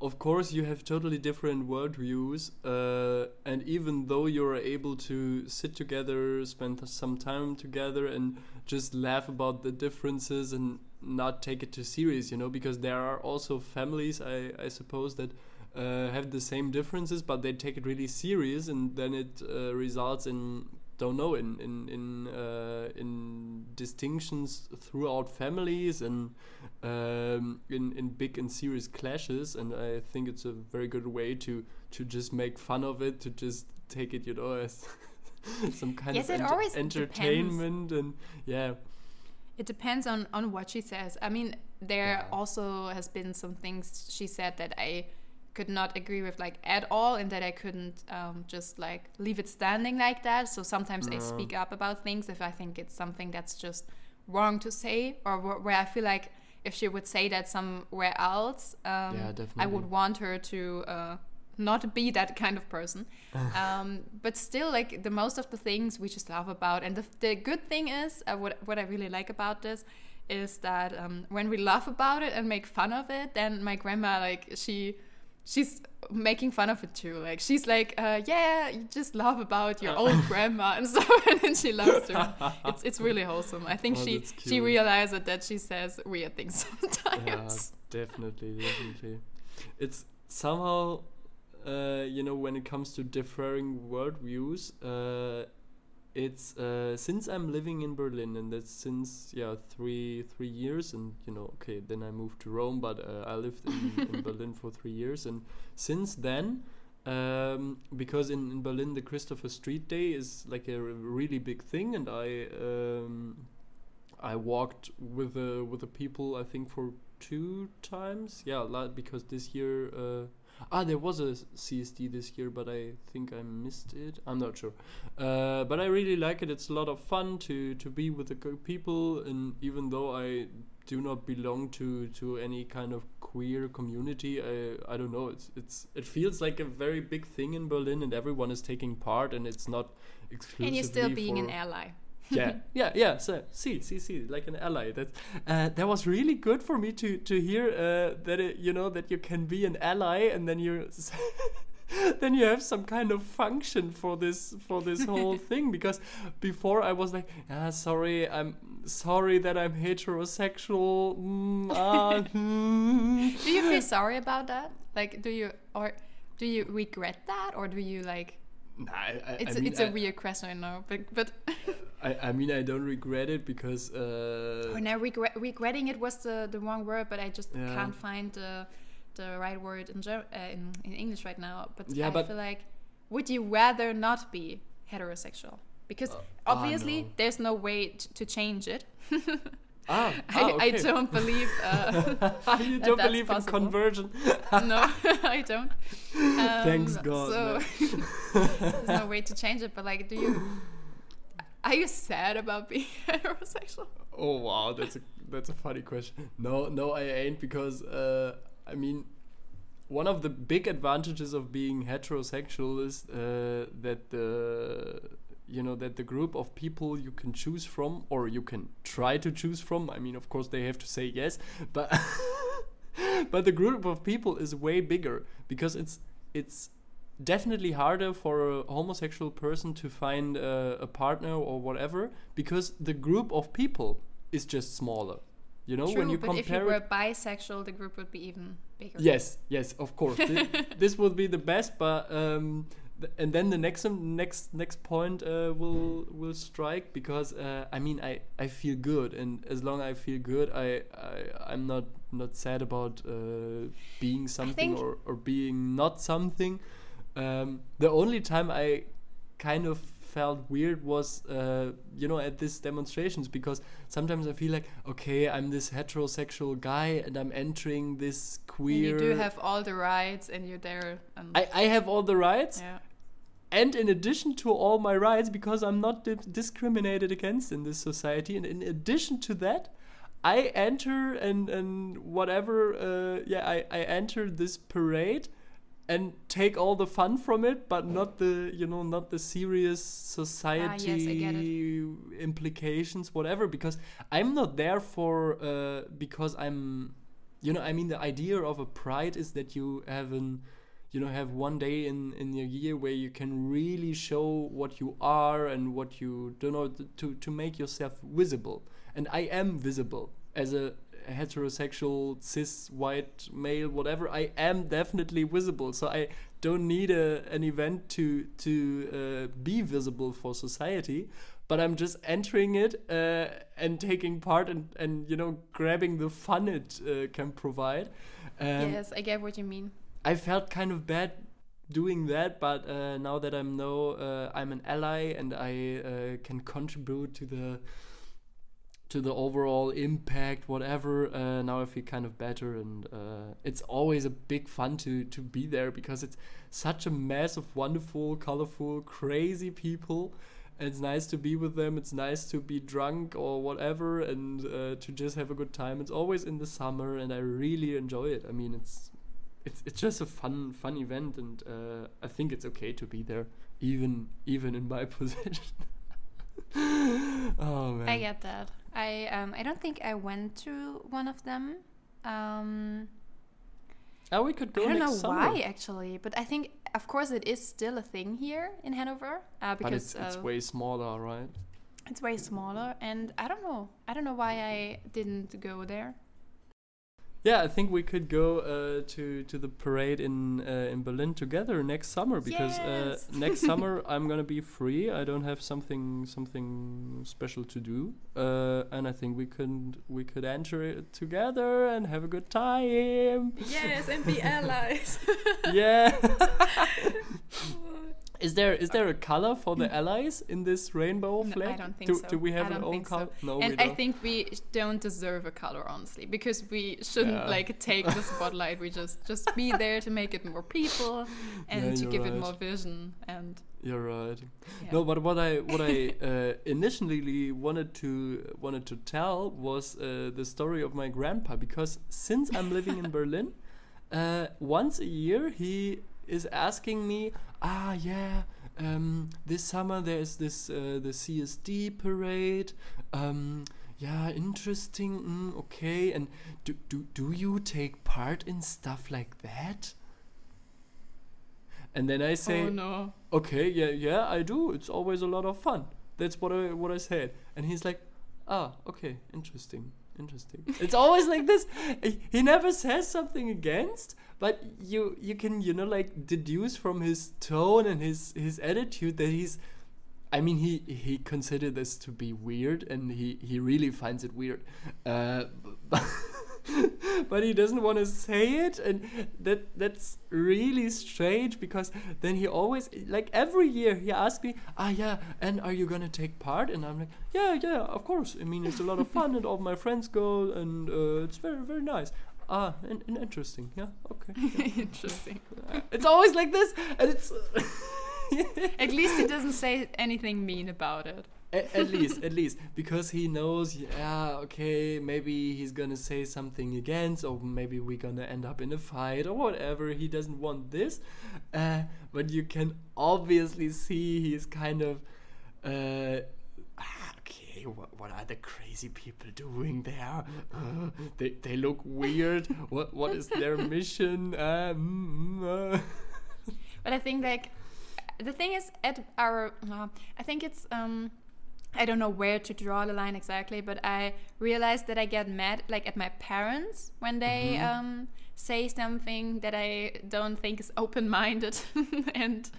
of course you have totally different world views, uh, and even though you're able to sit together, spend some time together and just laugh about the differences and not take it too serious, you know, because there are also families, I, I suppose, that uh, have the same differences, but they take it really serious, and then it uh, results in, don't know, in in in, uh, in distinctions throughout families and um, in in big and serious clashes. And I think it's a very good way to to just make fun of it, to just take it, you know, as some kind yes, of ent- entertainment depends. And yeah. It depends on, on what she says. I mean, there yeah. also has been some things she said that I could not agree with, like, at all, and that I couldn't um, just, like, leave it standing like that. So sometimes no. I speak up about things if I think it's something that's just wrong to say, or wh- where I feel like if she would say that somewhere else, um, yeah, I would want her to uh, not be that kind of person. um, but still, like, the most of the things we just laugh about. And the, the good thing is, uh, what, what I really like about this is that um, when we laugh about it and make fun of it, then my grandma, like, she... she's making fun of it too. Like, she's like, uh, yeah, you just laugh about your old grandma and stuff, and then she laughs her. It's it's really wholesome. I think oh, she she realizes that she says weird things sometimes. Yeah, definitely, definitely. It's somehow, uh, you know, when it comes to differing worldviews, uh, it's uh, since I'm living in Berlin, and that's since yeah three three years, and you know, okay, then I moved to Rome, but uh, I lived in, in Berlin for three years, and since then, um, because in, in Berlin the Christopher Street Day is like a r- really big thing, and I um, I walked with the uh, with the people, I think, for two times, yeah, la- because this year. Uh, Ah, there was a C S D this year, but I think I missed it. I'm not sure. Uh, but I really like it. It's a lot of fun to, to be with the people. And even though I do not belong to, to any kind of queer community, I I don't know. It's it's It feels like a very big thing in Berlin, and everyone is taking part, and it's not exclusively. And you're still being an ally. yeah, yeah, yeah. So, see, see, see, like an ally. That uh, that was really good for me to to hear uh, that it, you know, that you can be an ally, and then you then you have some kind of function for this for this whole thing. Because before I was like, ah, sorry, I'm sorry that I'm heterosexual. Mm, ah, mm. Do you feel sorry about that? Like, do you or do you regret that, or do you like? Nah, I, I, it's I mean, it's I, a weird question, I know, but but. I, I mean, I don't regret it because. Uh, oh, no, regret, regretting it was the, the wrong word, but I just yeah. can't find the the right word in, Ger- uh, in in English right now. But yeah, I but feel like, would you rather not be heterosexual? Because uh, obviously, ah, no. there's no way t- to change it. ah, I, ah, okay. I don't believe. Uh, you don't that believe possible. In conversion? No, I don't. Um, Thanks God. So no. There's no way to change it. But like, do you? Are you sad about being heterosexual? Oh wow, that's a that's a funny question. No, no, I ain't, because uh, I mean, one of the big advantages of being heterosexual is uh, that the you know that the group of people you can choose from, or you can try to choose from. I mean, of course, they have to say yes, but but the group of people is way bigger, because it's it's. definitely harder for a homosexual person to find uh, a partner or whatever, because the group of people is just smaller. You know, true, when you but compare. If you were bisexual, the group would be even bigger. Yes, yes, of course. this, this would be the best, but um, th- and then the next next next point uh, will will strike, because uh, I mean I, I feel good, and as long as I feel good, I, I I'm not not sad about uh, being something or, or being not something. Um, the only time I kind of felt weird was, uh, you know, at these demonstrations, because sometimes I feel like, okay, I'm this heterosexual guy and I'm entering this queer... And you do have all the rights, and you're there. And I, I have all the rights. Yeah. And in addition to all my rights, because I'm not di- discriminated against in this society, and in addition to that, I enter and, and whatever, uh, yeah, I, I enter this parade and take all the fun from it, but not the, you know, not the serious society ah, yes, I get it. implications, whatever. Because I'm not there for uh, because I'm you know, I mean, the idea of a pride is that you have an, you know, have one day in, in your year where you can really show what you are and what you do, know, to, to make yourself visible. And I am visible as a heterosexual, cis, white, male, whatever. I am definitely visible. So I don't need a, an event to, to uh, be visible for society. But I'm just entering it uh, and taking part and, and, you know, grabbing the fun it uh, can provide. Um, yes, I get what you mean. I felt kind of bad doing that, but uh, now that I'm no, uh, I'm an ally and I uh, can contribute to the to the overall impact, whatever. Uh, now I feel kind of better, and uh, it's always a big fun to to be there because it's such a mass of wonderful, colorful, crazy people. It's nice to be with them. It's nice to be drunk or whatever and uh, to just have a good time. It's always in the summer, and I really enjoy it. I mean, it's it's it's just a fun fun event, and uh, I think it's okay to be there, even even in my position. Oh man, I get that. I um I don't think I went to one of them. Um, oh, we could go next summer. I don't know summer. why actually, but I think. Of course, it is still a thing here in Hanover. Uh, because, but it's, it's uh, way smaller, right? It's way smaller, and I don't know. I don't know why I didn't go there. Yeah, I think we could go uh, to to the parade in uh, in Berlin together next summer because yes! uh, next summer I'm gonna be free. I don't have something something special to do, uh, and I think we could we could enter it together and have a good time. Yes, and be allies. Yeah. Is there is there a color for the allies in this rainbow no, flag? I don't think do, so. Do we have an own color? So. No, and we don't. I think we don't deserve a color, honestly, because we shouldn't yeah. like take the spotlight. We just just be there to make it more people and yeah, to give right. it more vision. And you're right. Yeah. No, but what I what I uh, initially wanted to wanted to tell was uh, the story of my grandpa, because since I'm living in Berlin, uh, once a year he is asking me. Ah yeah, um, this summer there's this uh, the C S D parade. Um, yeah, interesting. Mm, okay, and do do do you take part in stuff like that? And then I say, oh no. Okay, yeah, yeah, I do. It's always a lot of fun. That's what I what I said. And he's like, ah, okay, interesting. Interesting. It's always like this. He never says something against, but you you can, you know, like deduce from his tone and his his attitude that he's, I mean, he he considered this to be weird, and he he really finds it weird, uh, but, but he doesn't want to say it, and that that's really strange, because then he always, like every year he asks me, ah yeah, and are you gonna take part? And I'm like, yeah yeah of course, I mean, it's a lot of fun, and all my friends go, and uh, it's very very nice. Ah, and, and interesting, yeah, okay, yeah. Interesting. It's always like this, and it's at least he doesn't say anything mean about it. At, at least, at least, because he knows, yeah, okay, maybe he's gonna say something against, or maybe we're gonna end up in a fight, or whatever. He doesn't want this, uh, but you can obviously see he's kind of, uh, okay, what, what are the crazy people doing there? Uh, they they look weird. What what is their mission? Uh, mm, uh. But I think like the thing is at our, uh, I think it's um. I don't know where to draw the line exactly, but I realized that I get mad like at my parents when they mm-hmm. um, say something that I don't think is open-minded, and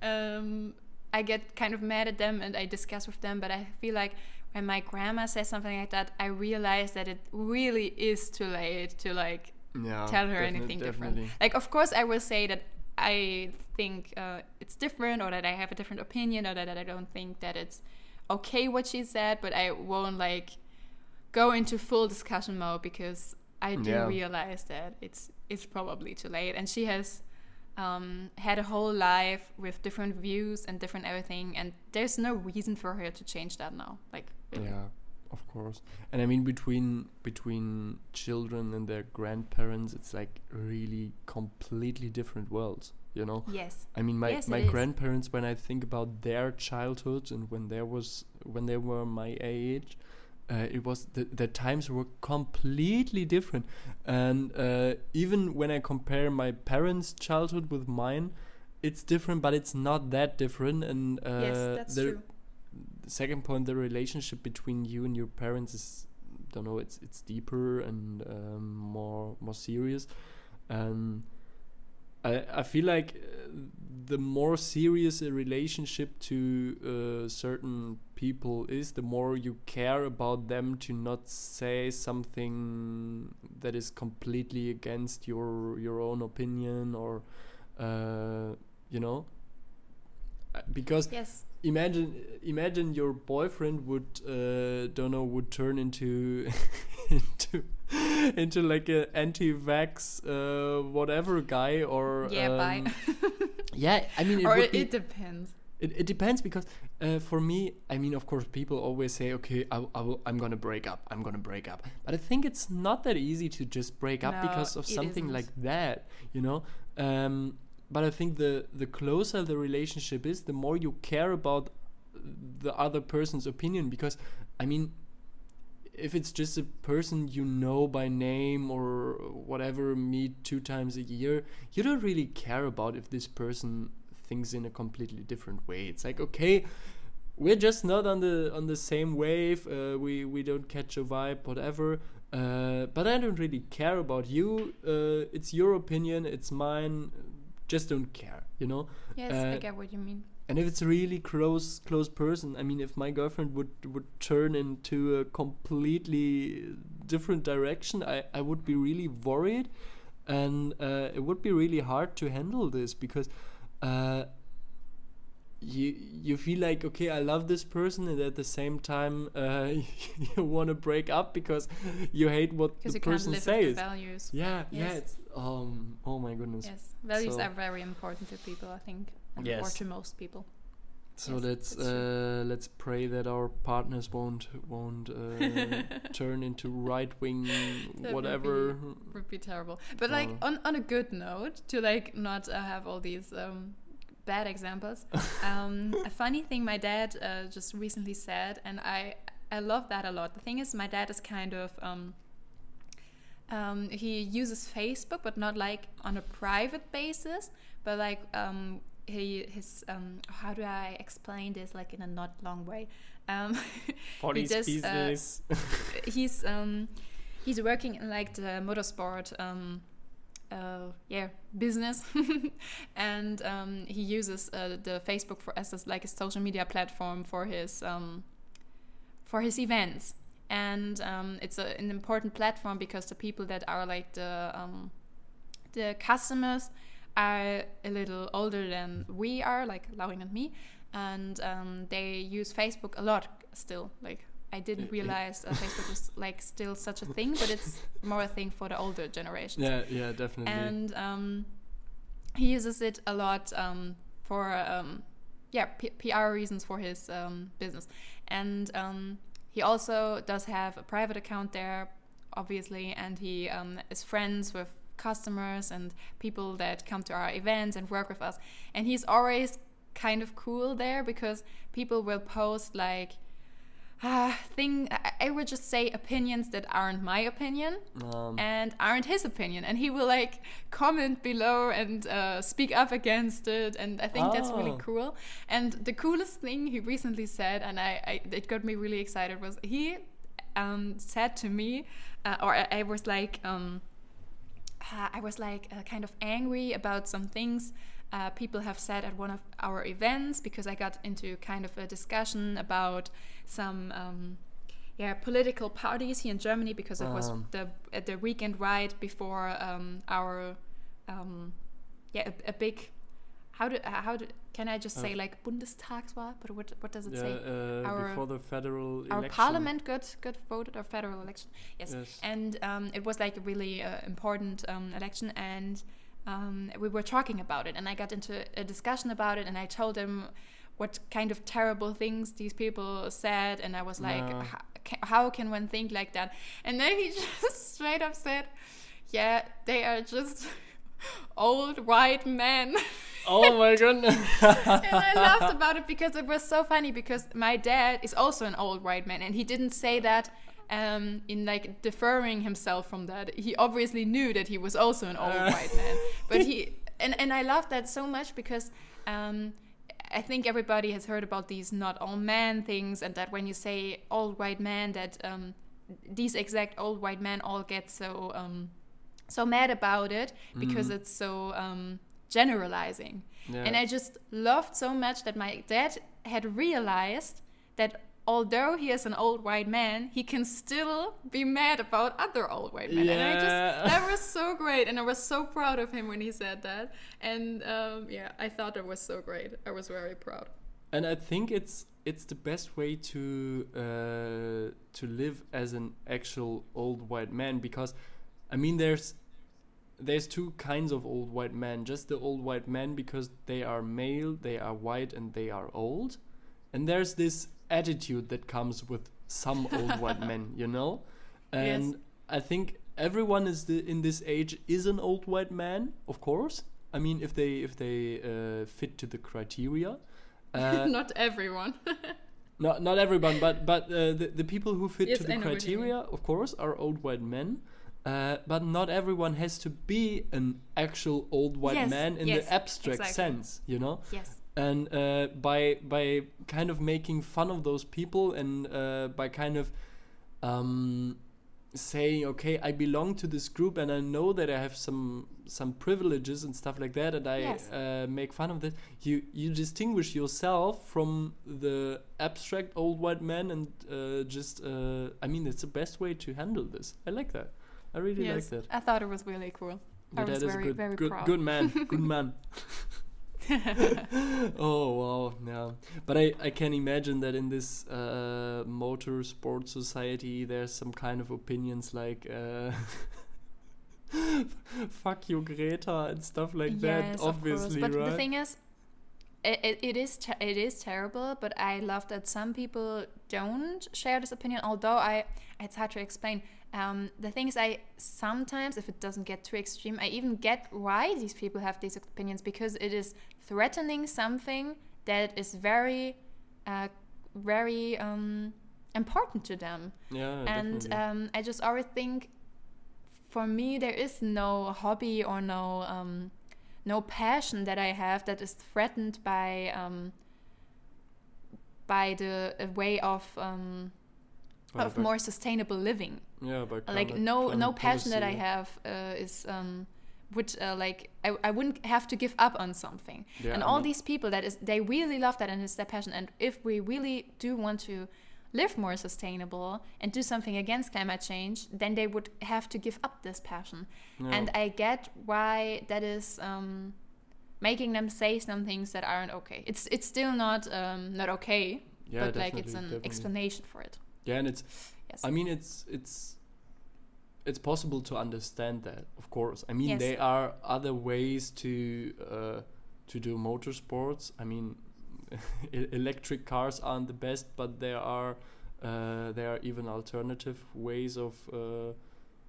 um, I get kind of mad at them and I discuss with them. But I feel like when my grandma says something like that, I realize that it really is too late to like yeah, tell her anything definitely. different. Like, of course, I will say that I think uh, it's different, or that I have a different opinion, or that, that I don't think that it's okay what she said, but I won't like go into full discussion mode, because I do yeah. realize that it's it's probably too late, and she has um had a whole life with different views and different everything, and there's no reason for her to change that now, like really. Yeah, of course. And I mean, between between children and their grandparents, it's like really completely different worlds. You know, yes. I mean, my, yes, my grandparents, when I think about their childhood and when there was when they were my age, uh, it was the, the times were completely different, and uh, even when I compare my parents' childhood with mine, it's different, but it's not that different. And uh, yes, that's the true. Second point, the relationship between you and your parents is, I don't know, it's it's deeper and um, more more serious. Um, I I feel like the more serious a relationship to uh, certain people is, the more you care about them to not say something that is completely against your your own opinion or uh, you know. Because yes. imagine imagine your boyfriend would uh, don't know would turn into into into like a anti-vax uh, whatever guy or yeah um, bye yeah I mean it or it be, depends it, it depends because uh, for me I mean of course people always say okay I, I will, I'm gonna break up I'm gonna break up but I think it's not that easy to just break no, up because of something isn't. Like that you know um but I think the, the closer the relationship is, the more you care about the other person's opinion. Because, I mean, if it's just a person you know by name or whatever, meet two times a year, you don't really care about if this person thinks in a completely different way. It's like, okay, we're just not on the on the same wave. Uh, we, we don't catch a vibe, whatever. Uh, but I don't really care about you. Uh, it's your opinion. It's mine. Just don't care, you know? Yes, uh, I get what you mean. And if it's a really close close person, I mean, if my girlfriend would, would turn into a completely different direction, I, I would be really worried. And uh, it would be really hard to handle this because uh, you you feel like, okay, I love this person. And at the same time, uh, you want to break up because you hate what the person says. Because you can't live with the values. Yeah, yes. yeah. It's, Um, oh my goodness. Yes, values so. Are very important to people, I think, and yes. or to most people. So yes, let's uh, let's pray that our partners won't won't uh, turn into right wing whatever. Would be, would be terrible. But like uh. on, on a good note, to like not uh, have all these um, bad examples. um, a funny thing my dad uh, just recently said, and I I love that a lot. The thing is, my dad is kind of. Um, Um, he uses Facebook, but not like on a private basis, but like um, he his um, how do I explain this like in a not long way? Um, he just, business. Uh, he's um, he's working in like the motorsport um, uh, yeah business, and um, he uses uh, the Facebook for us as like a social media platform for his um, for his events. And um, it's a, an important platform because the people that are like the um, the customers are a little older than we are, like Laurin and me, and um, they use Facebook a lot still. Like I didn't realize uh, Facebook was like still such a thing, but it's more a thing for the older generations. Yeah, yeah, definitely. And um, he uses it a lot um, for um, yeah P- PR reasons for his um, business, and. Um, He also does have a private account there, obviously, and he um, is friends with customers and people that come to our events and work with us. And he's always kind of cool there because people will post like uh, thing. I would just say opinions that aren't my opinion um. and aren't his opinion, and he will like comment below and uh, speak up against it. And I think oh. that's really cool. And the coolest thing he recently said, and I, I it got me really excited, was he um, said to me, uh, or I, I was like, um, uh, I was like uh, kind of angry about some things. Uh, people have said at one of our events because I got into kind of a discussion about some um, yeah political parties here in Germany because um. it was the at the weekend right before um, our um, yeah a, a big how do how do can I just uh, say like Bundestagswahl but what what does it yeah, say uh, our before the federal election. Our parliament got got voted our federal election yes, yes. and um, it was like a really uh, important um, election and. Um, we were talking about it and I got into a discussion about it and I told him what kind of terrible things these people said and I was like no. how can one think like that and then he just straight up said yeah they are just old white men Oh my goodness. And I laughed about it because it was so funny, because my dad is also an old white man, and he didn't say that um, in like deferring himself from that. He obviously knew that he was also an old uh. white man. But he and, and I loved that so much because um, I think everybody has heard about these not all men things, and that when you say old white man, that um, these exact old white men all get so um, so mad about it because mm. it's so um, generalizing. Yeah. And I just loved so much that my dad had realized that although he is an old white man, he can still be mad about other old white men. Yeah. And I just, that was so great. And I was so proud of him when he said that. And um, yeah, I thought that was so great. I was very proud. And I think it's it's the best way to uh, to live as an actual old white man, because, I mean, there's there's two kinds of old white men. Just the old white men because they are male, they are white, and they are old. And there's this attitude that comes with some old white men, you know? And yes. I think everyone is the, in this age is an old white man, of course. I mean, if they if they uh, fit to the criteria. Uh, not everyone. not not everyone, but but uh, the, the people who fit yes, to the criteria, of course, are old white men. Uh, but not everyone has to be an actual old white yes, man in yes, the abstract exactly. sense, you know? Yes. And uh, by by kind of making fun of those people, and uh, by kind of um, saying, okay, I belong to this group and I know that I have some some privileges and stuff like that, and I yes. uh, make fun of that, you, you distinguish yourself from the abstract old white man, and uh, just, uh, I mean, it's the best way to handle this. I like that. I really yes. like that. I thought it was really cool. Your I was very, good, very good, proud. Good man, good man. Oh wow, yeah. But I, I can imagine that in this uh, motorsport society there's some kind of opinions like uh, fuck you Greta and stuff like yes, that, obviously, of course. But right? The thing is, it, it is ter- it is terrible, but I love that some people don't share this opinion, although I it's hard to explain. Um, the thing is, I sometimes, if it doesn't get too extreme, I even get why these people have these opinions, because it is threatening something that is very, uh, very um, important to them. Yeah, and um, I just always think, for me, there is no hobby or no um, no passion that I have that is threatened by um, by the a way of um, of more sustainable living. Yeah, by climate, like no no passion policy. That I have uh, is um, would uh, like I, I wouldn't have to give up on something. Yeah, and all I mean, these people that is they really love that and it's their passion. And if we really do want to live more sustainable and do something against climate change, then they would have to give up this passion. Yeah. And I get why that is um, making them say some things that aren't okay. It's it's still not um, not okay, yeah, but like it's an definitely. Explanation for it. Yeah, and it's. Yes. I mean, it's it's it's possible to understand that, of course. I mean, yes. there are other ways to uh, to do motorsports. I mean, electric cars aren't the best, but there are uh, there are even alternative ways of uh,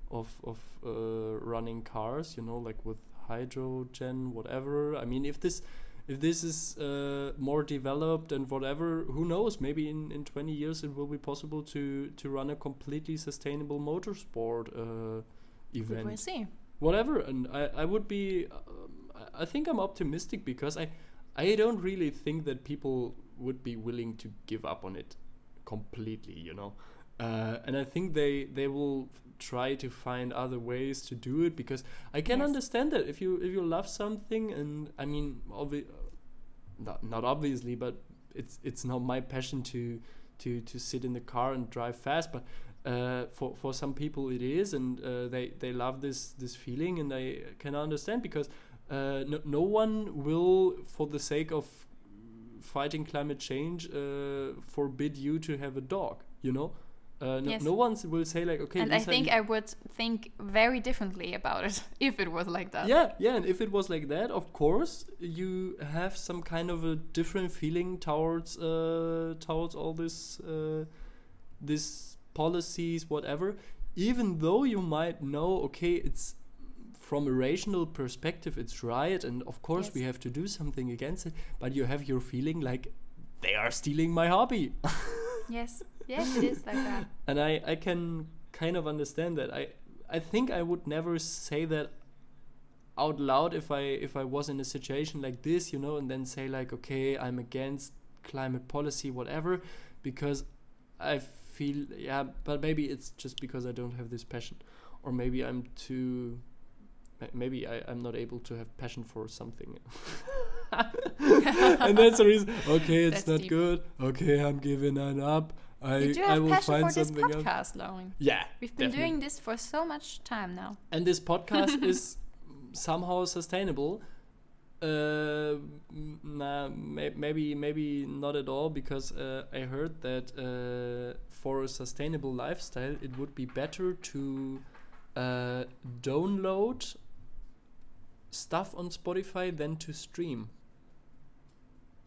of of uh, running cars. You know, like with hydrogen, whatever. I mean, if this. If this is uh, more developed and whatever, who knows? Maybe in, in twenty years it will be possible to, to run a completely sustainable motorsport uh, event. We will see. Whatever, and I, I would be. Um, I think I'm optimistic because I I don't really think that people would be willing to give up on it completely, you know. Uh, and I think they they will try to find other ways to do it, because I can yes. understand that if you if you love something, and I mean obvi- not, not obviously, but it's it's not my passion to to to sit in the car and drive fast, but uh, for for some people it is, and uh, they they love this this feeling, and I can understand, because uh, no no one will, for the sake of fighting climate change, uh, forbid you to have a dog, you know. Uh, no, yes. no one will say like, okay. And I think I would think very differently about it if it was like that. Yeah, yeah. And if it was like that, of course, you have some kind of a different feeling towards uh, towards all this uh, this policies, whatever. Even though you might know, okay, it's from a rational perspective, it's right, and of course yes. we have to do something against it, but you have your feeling like, they are stealing my hobby. Yes, yes, it is like that. And I, I can kind of understand that. I, I think I would never say that out loud if I if I was in a situation like this, you know, and then say like, okay, I'm against climate policy, whatever, because I feel, yeah, but maybe it's just because I don't have this passion, or maybe I'm too, maybe I, I'm not able to have passion for something. And that's the reason. Okay, it's that's not deep. Good. Okay, I'm giving it up. I, you do have I will passion find for this podcast, Laurin. Yeah, we've been definitely. doing this for so much time now. And this podcast is somehow sustainable. Uh, nah, may- maybe, maybe not at all, because uh, I heard that uh, for a sustainable lifestyle, it would be better to uh, download stuff on Spotify than to stream.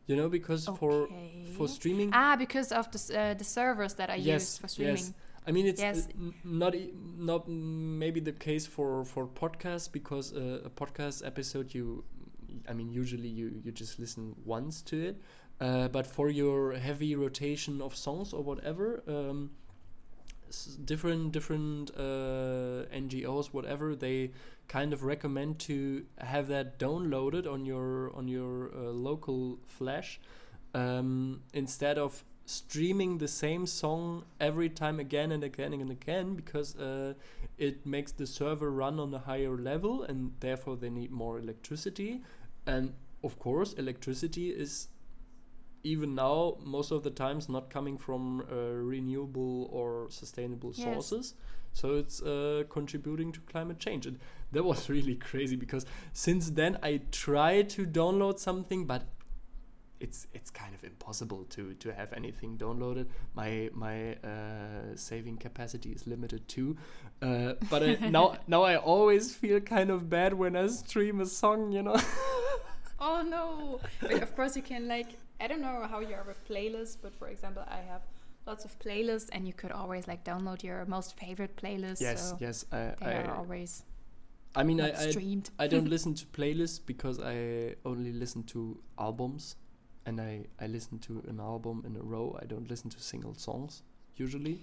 You know, because okay. for for streaming... Ah, because of the, uh, the servers that I yes, use for streaming. Yes. I mean, it's yes. n- not e- not maybe the case for, for podcasts, because uh, a podcast episode, you, I mean, usually you, you just listen once to it. Uh, but for your heavy rotation of songs or whatever, um, s- different, different uh, N G Os, whatever, they kind of recommend to have that downloaded on your on your uh, local flash um, instead of streaming the same song every time again and again and again, because uh, it makes the server run on a higher level, and therefore they need more electricity. And of course, electricity is even now most of the times not coming from uh, renewable or sustainable yes. sources. So it's uh, contributing to climate change. And that was really crazy, because since then I try to download something, but it's it's kind of impossible to, to have anything downloaded. My my uh, saving capacity is limited too. Uh, but I, now now I always feel kind of bad when I stream a song, you know. Oh no! But of course you can, like, I don't know how you are with playlists, but for example I have lots of playlists, and you could always like download your most favorite playlists. Yes, so yes, I, they I, are always. I mean, I I, I don't listen to playlists, because I only listen to albums, and I, I listen to an album in a row. I don't listen to single songs usually.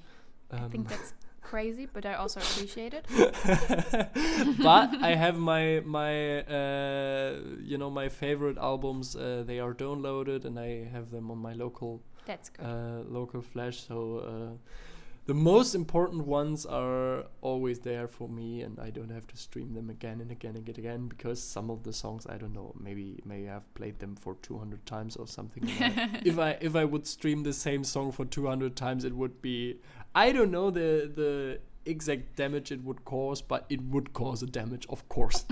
Um, I think that's crazy, but I also appreciate it. But I have my my uh, you know my favorite albums. Uh, they are downloaded, and I have them on my local. That's good. Uh, local flash. So uh, the most important ones are always there for me, and I don't have to stream them again and again and again, because some of the songs, I don't know, maybe maybe I've played them for two hundred times or something. Like if I if I would stream the same song for two hundred times, it would be, I don't know the the exact damage it would cause, but it would cause a damage, of course.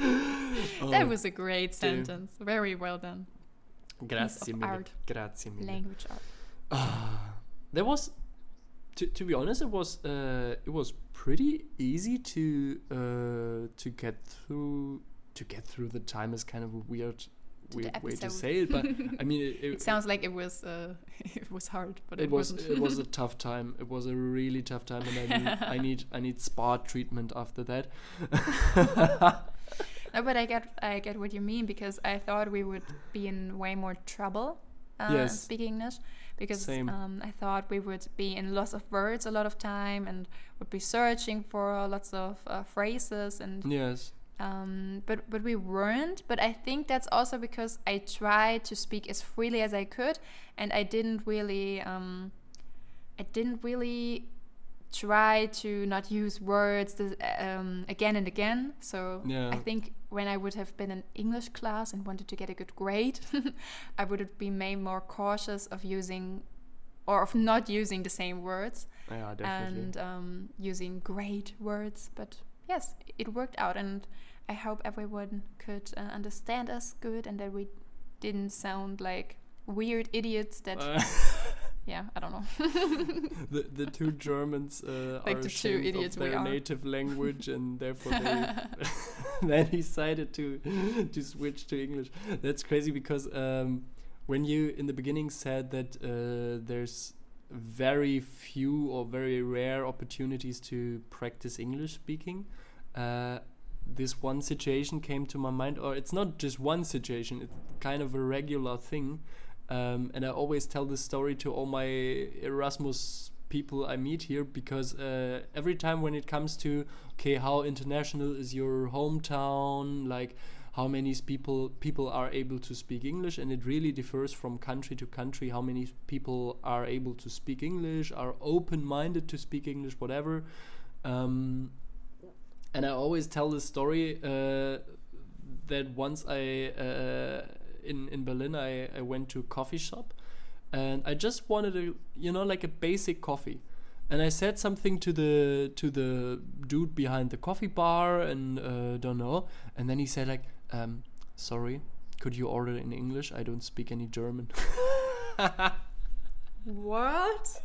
um, that was a great sentence. Yeah. Very well done. Grazie mille. Art. Grazie mille. Language art. Uh, there was, to, to be honest, it was uh, it was pretty easy to uh, to get through. To get through the time is kind of a weird, weird way to say it, but I mean, it, it, it sounds like it was uh, it was hard, but it, it was wasn't. It was a tough time. It was a really tough time, and I need I need I need spa treatment after that. No, but I get I get what you mean, because I thought we would be in way more trouble uh, yes. speaking English, because um, I thought we would be in lots of words a lot of time, and would be searching for lots of uh, phrases and yes. Um, but but we weren't. But I think that's also because I tried to speak as freely as I could, and I didn't really um, I didn't really. try to not use words th- um, again and again. So yeah. I think when I would have been in English class and wanted to get a good grade, I would have been made more cautious of using or of not using the same words yeah, definitely. and um, using great words. But yes, it worked out, and I hope everyone could uh, understand us good, and that we didn't sound like weird idiots that... Uh. Yeah, I don't know. the the two Germans uh, like are the two idiots of their native language, and therefore they then decided to to switch to English. That's crazy, because um, when you in the beginning said that uh, there's very few or very rare opportunities to practice English speaking, uh, this one situation came to my mind, or it's not just one situation, it's kind of a regular thing. Um, and I always tell this story to all my Erasmus people I meet here, because uh, every time when it comes to, okay, how international is your hometown, like how many people people are able to speak English, and it really differs from country to country, how many people are able to speak English, are open-minded to speak English, whatever. Um, and I always tell this story uh, that once I... Uh, In, in Berlin, I, I went to a coffee shop and I just wanted a, you know, like a basic coffee. And I said something to the to the dude behind the coffee bar and uh, don't know. And then he said like, um, sorry, could you order in English? I don't speak any German. What?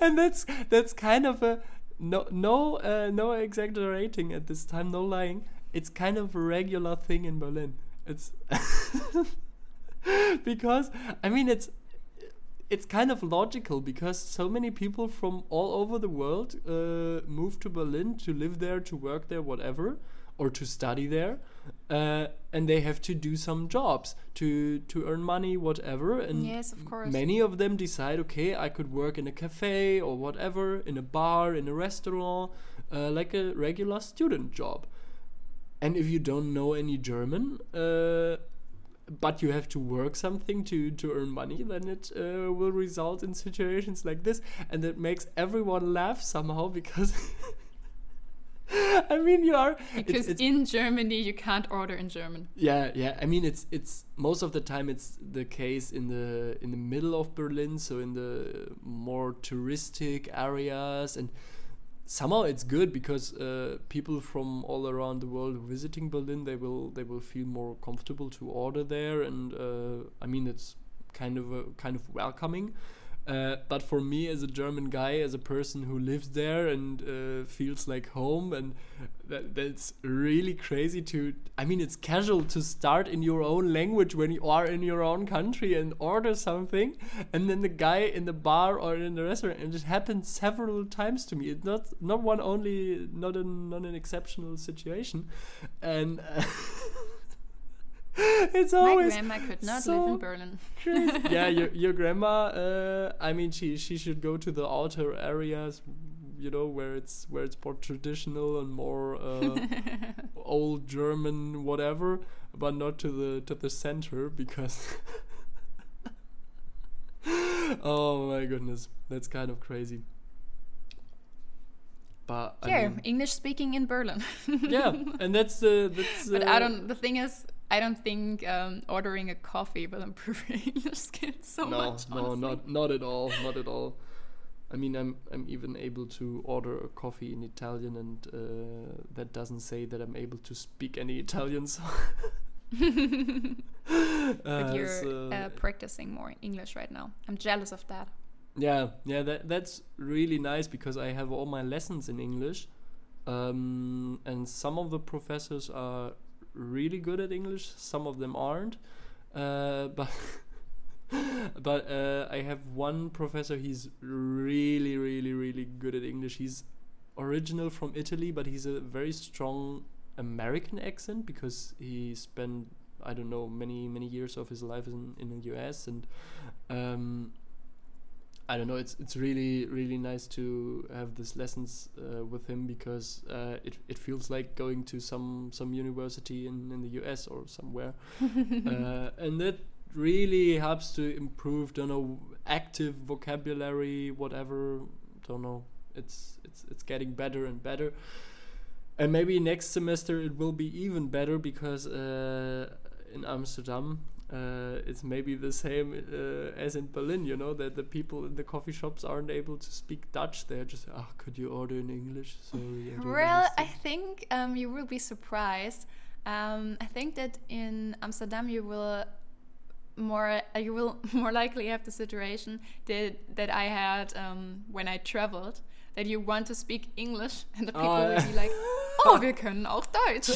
And that's that's kind of a, no, no, uh, no exaggerating at this time, no lying. It's kind of a regular thing in Berlin. It's because I mean it's it's kind of logical, because so many people from all over the world uh, move to Berlin to live there, to work there, whatever, or to study there, uh, and they have to do some jobs to to earn money, whatever. And yes, of course, many of them decide, okay, I could work in a cafe or whatever, in a bar, in a restaurant, uh, like a regular student job. And if you don't know any German, uh, but you have to work something to, to earn money, then it uh, will result in situations like this. And that makes everyone laugh somehow, because... I mean, you are... Because it's, it's, in Germany, you can't order in German. Yeah, yeah. I mean, it's it's most of the time it's the case in the in the middle of Berlin, so in the more touristic areas, and... Somehow it's good, because uh, people from all around the world visiting Berlin, they will they will feel more comfortable to order there, and uh, I mean it's kind of a, kind of welcoming. Uh, but for me as a German guy, as a person who lives there and uh, feels like home, and that, that's really crazy to. I mean, it's casual to start in your own language when you are in your own country and order something, and then the guy in the bar or in the restaurant. And it happened several times to me. It's not not one only, not an not an exceptional situation, and. Uh, It's always my grandma could not so live in Berlin. Crazy. Yeah, your your grandma. Uh, I mean, she, she should go to the outer areas, you know, where it's where it's more traditional and more uh, old German, whatever. But not to the to the center, because. Oh my goodness, that's kind of crazy. But yeah, I mean, English speaking in Berlin. Yeah, and that's the uh, that's. But uh, I don't. The thing is. I don't think um, ordering a coffee will improve your English skills so no, much. No, no, not not at all, not at all. I mean, I'm I'm even able to order a coffee in Italian, and uh, that doesn't say that I'm able to speak any Italian. So but you're so, uh, practicing more English right now. I'm jealous of that. Yeah, yeah, that that's really nice, because I have all my lessons in English, um, and some of the professors are. Really good at English, some of them aren't, uh, but but uh, I have one professor, he's really really really good at English. He's original from Italy, but he's a very strong American accent, because he spent, I don't know, many many years of his life in, in the U S, and um, I don't know, it's it's really really nice to have these lessons uh, with him, because uh, it it feels like going to some some university in, in the U S or somewhere, uh, and that really helps to improve, don't know, active vocabulary, whatever, don't know, it's it's it's getting better and better, and maybe next semester it will be even better, because uh, in Amsterdam. Uh, it's maybe the same uh, as in Berlin, you know, that the people in the coffee shops aren't able to speak Dutch. They're just, oh, could you order in English? Sorry, I don't well, understand. I think um, you will be surprised. Um, I think that in Amsterdam you will more uh, you will more likely have the situation that that I had um, when I traveled, that you want to speak English and the people oh, will be like, oh, wir können auch Deutsch.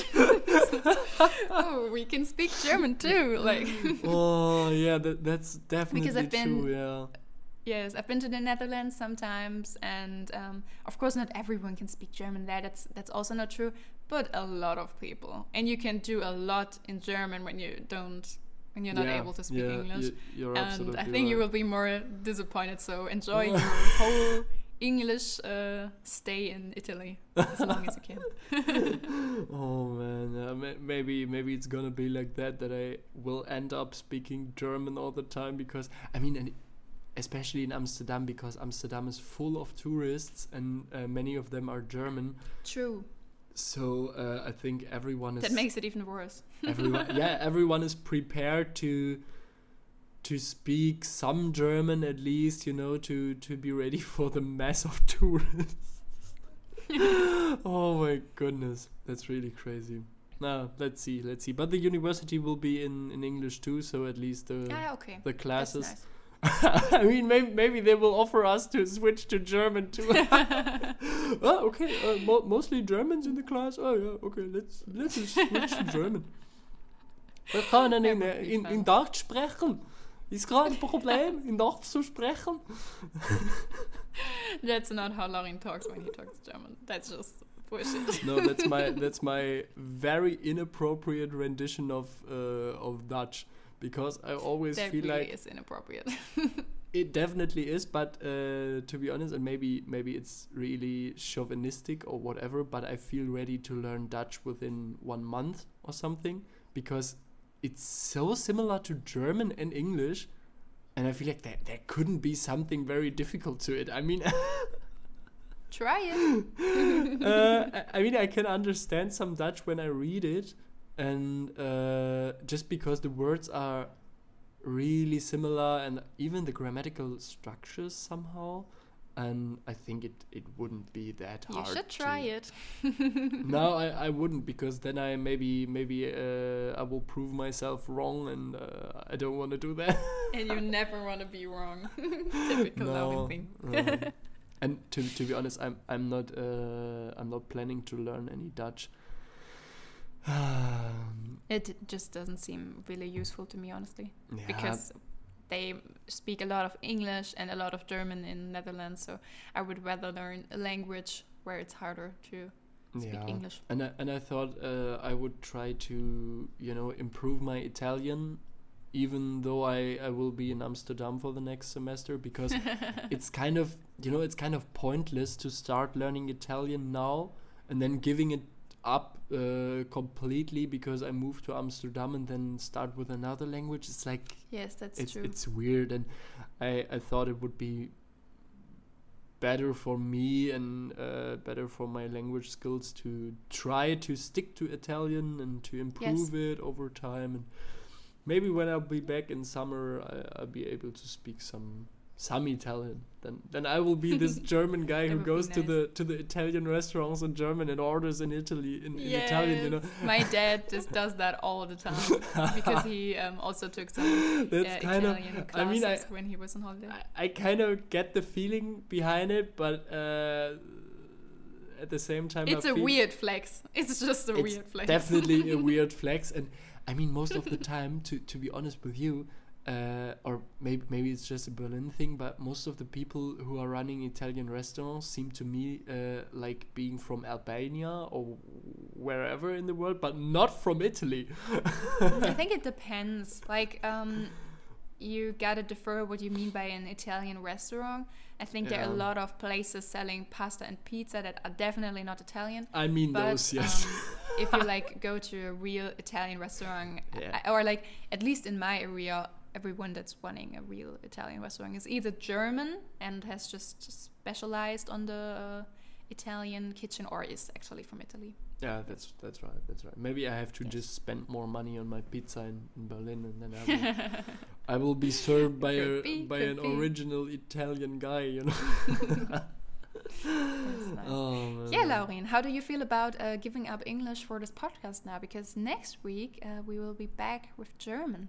Oh, we can speak German too. Like. Oh yeah, that, that's definitely because I've been, true. Yeah. Yes, I've been to the Netherlands sometimes, and um, of course not everyone can speak German there, that's that's also not true, but a lot of people. And you can do a lot in German when you don't, when you're not yeah, able to speak yeah, English. You're absolutely right. And I think right. you will be more disappointed, so enjoy your whole English uh, stay in Italy as long as you can. Oh man, uh, ma- maybe maybe it's gonna be like that, that I will end up speaking German all the time, because I mean, and especially in Amsterdam, because Amsterdam is full of tourists and uh, many of them are German. True. So uh, I think everyone is... That makes it even worse. everyone, yeah, everyone is prepared to... to speak some German at least, you know, to, to be ready for the mass of tourists. Oh my goodness, that's really crazy. No, let's see, let's see. But the university will be in, in English too, so at least the ah, okay. the classes. That's nice. I mean, maybe, maybe they will offer us to switch to German too. Oh, okay, uh, mo- mostly Germans in the class. Oh yeah, okay, let's let's just switch to German. We können in, in, in Deutsch sprechen. Ist kein Problem, in Deutsch zu sprechen. That's not how Laurin talks when he talks German. That's just bullshit. No, that's my that's my very inappropriate rendition of uh, of Dutch, because I always that feel really like is inappropriate. It definitely is, but uh, to be honest, and maybe maybe it's really chauvinistic or whatever, but I feel ready to learn Dutch within one month or something, because it's so similar to German and English, and I feel like there, there couldn't be something very difficult to it. I mean... Try it! uh, I mean, I can understand some Dutch when I read it, and uh, just because the words are really similar, and even the grammatical structures somehow, and I think it, it wouldn't be that hard. You should try it. No, I, I wouldn't, because then I maybe maybe uh, I will prove myself wrong, and uh, I don't want to do that. And you never want to be wrong. Typical Laurin thing. No. And to to be honest, I'm I'm not uh, I'm not planning to learn any Dutch. It just doesn't seem really useful to me, honestly, yeah. Because they speak a lot of English and a lot of German in Netherlands, so I would rather learn a language where it's harder to speak yeah. English. And I, and I thought uh, I would try to, you know, improve my Italian, even though I, I will be in Amsterdam for the next semester, because it's kind of, you know, it's kind of pointless to start learning Italian now and then giving it up uh, completely because I moved to Amsterdam and then start with another language. It's like, yes, that's it's, true. It's weird, and I, I thought it would be better for me and uh, better for my language skills to try to stick to Italian and to improve yes. it over time. And maybe when I'll be back in summer, I, I'll be able to speak some some Italian. Then then I will be this German guy who goes nice. to the to the Italian restaurants in German and orders in Italy in, in yes. Italian, you know. My dad just does that all the time, because he um, also took some That's uh, kind Italian of, classes I mean, I, when he was on holiday. I, I kind of get the feeling behind it, but uh, at the same time, it's I a weird flex. It's just a it's weird flex. Definitely a weird flex, and I mean, most of the time, to to be honest with you. Uh, or maybe maybe it's just a Berlin thing, but most of the people who are running Italian restaurants seem to me uh, like being from Albania or wherever in the world, but not from Italy. I think it depends. Like, um, you gotta defer what you mean by an Italian restaurant. I think yeah. there are a lot of places selling pasta and pizza that are definitely not Italian. I mean but, those, yes. Um, if you like go to a real Italian restaurant, yeah. I, or like at least in my area. Everyone that's running a real Italian restaurant is either German and has just specialized on the uh, Italian kitchen, or is actually from Italy. Yeah, that's that's right, that's right. Maybe I have to yes. just spend more money on my pizza in, in Berlin, and then I will, I will be served by a, be, by an be. original Italian guy, you know. That's nice. Oh, yeah, Laurin, how do you feel about uh, giving up English for this podcast now? Because next week uh, we will be back with German.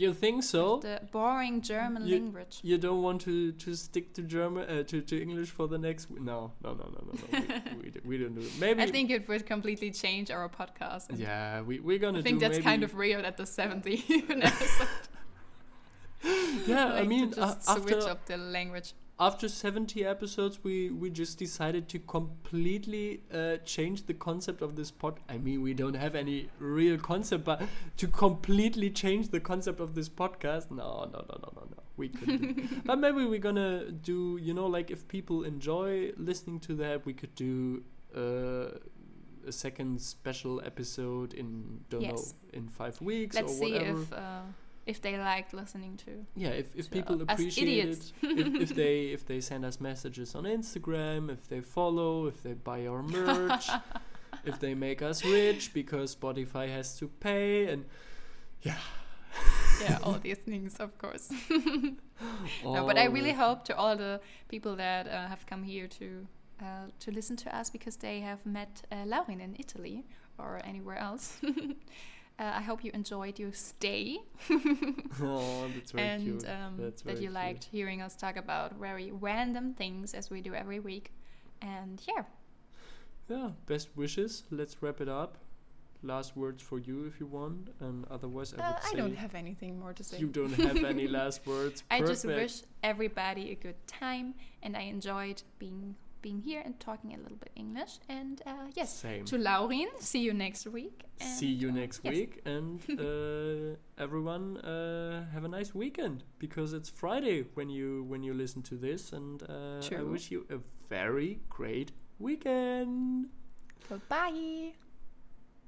You think so? The boring German you, language. You don't want to, to stick to German uh, to, to English for the next w- no no no no no, no. we, we, do, we don't do it. Maybe I think it would completely change our podcast. Yeah, we we're gonna. I think do that's maybe kind of weird at the seventieth episode. Yeah, like I mean, just uh, switch after, up the language. After seventy episodes, we, we just decided to completely uh, change the concept of this pod. I mean, we don't have any real concept, but to completely change the concept of this podcast, no, no, no, no, no, no. We couldn't. But maybe we're gonna do, you know, like if people enjoy listening to that, we could do uh, a second special episode in, don't yes. know, in five weeks Let's or whatever. Let's see if... Uh, If they like listening to, yeah. If if people appreciate it, if, if they if they send us messages on Instagram, if they follow, if they buy our merch, if they make us rich because Spotify has to pay, and yeah, yeah, all these things, of course. No, but I really hope to all the people that uh, have come here to uh, to listen to us because they have met uh, Laurin in Italy or anywhere else. Uh, I hope you enjoyed your stay. Oh, that's very and, cute. Um, that's very that you cute. Liked hearing us talk about very random things as we do every week. And yeah. Yeah, best wishes. Let's wrap it up. Last words for you if you want. And otherwise, I uh, would I say... I don't have anything more to say. You don't have any last words. I Perfect. Just wish everybody a good time. And I enjoyed being being here and talking a little bit English, and uh, yes, Same. To Laurin, see you next week. And see you next uh, week, yes. And uh, everyone uh, have a nice weekend because it's Friday when you when you listen to this, and uh, I wish you a very great weekend. Goodbye.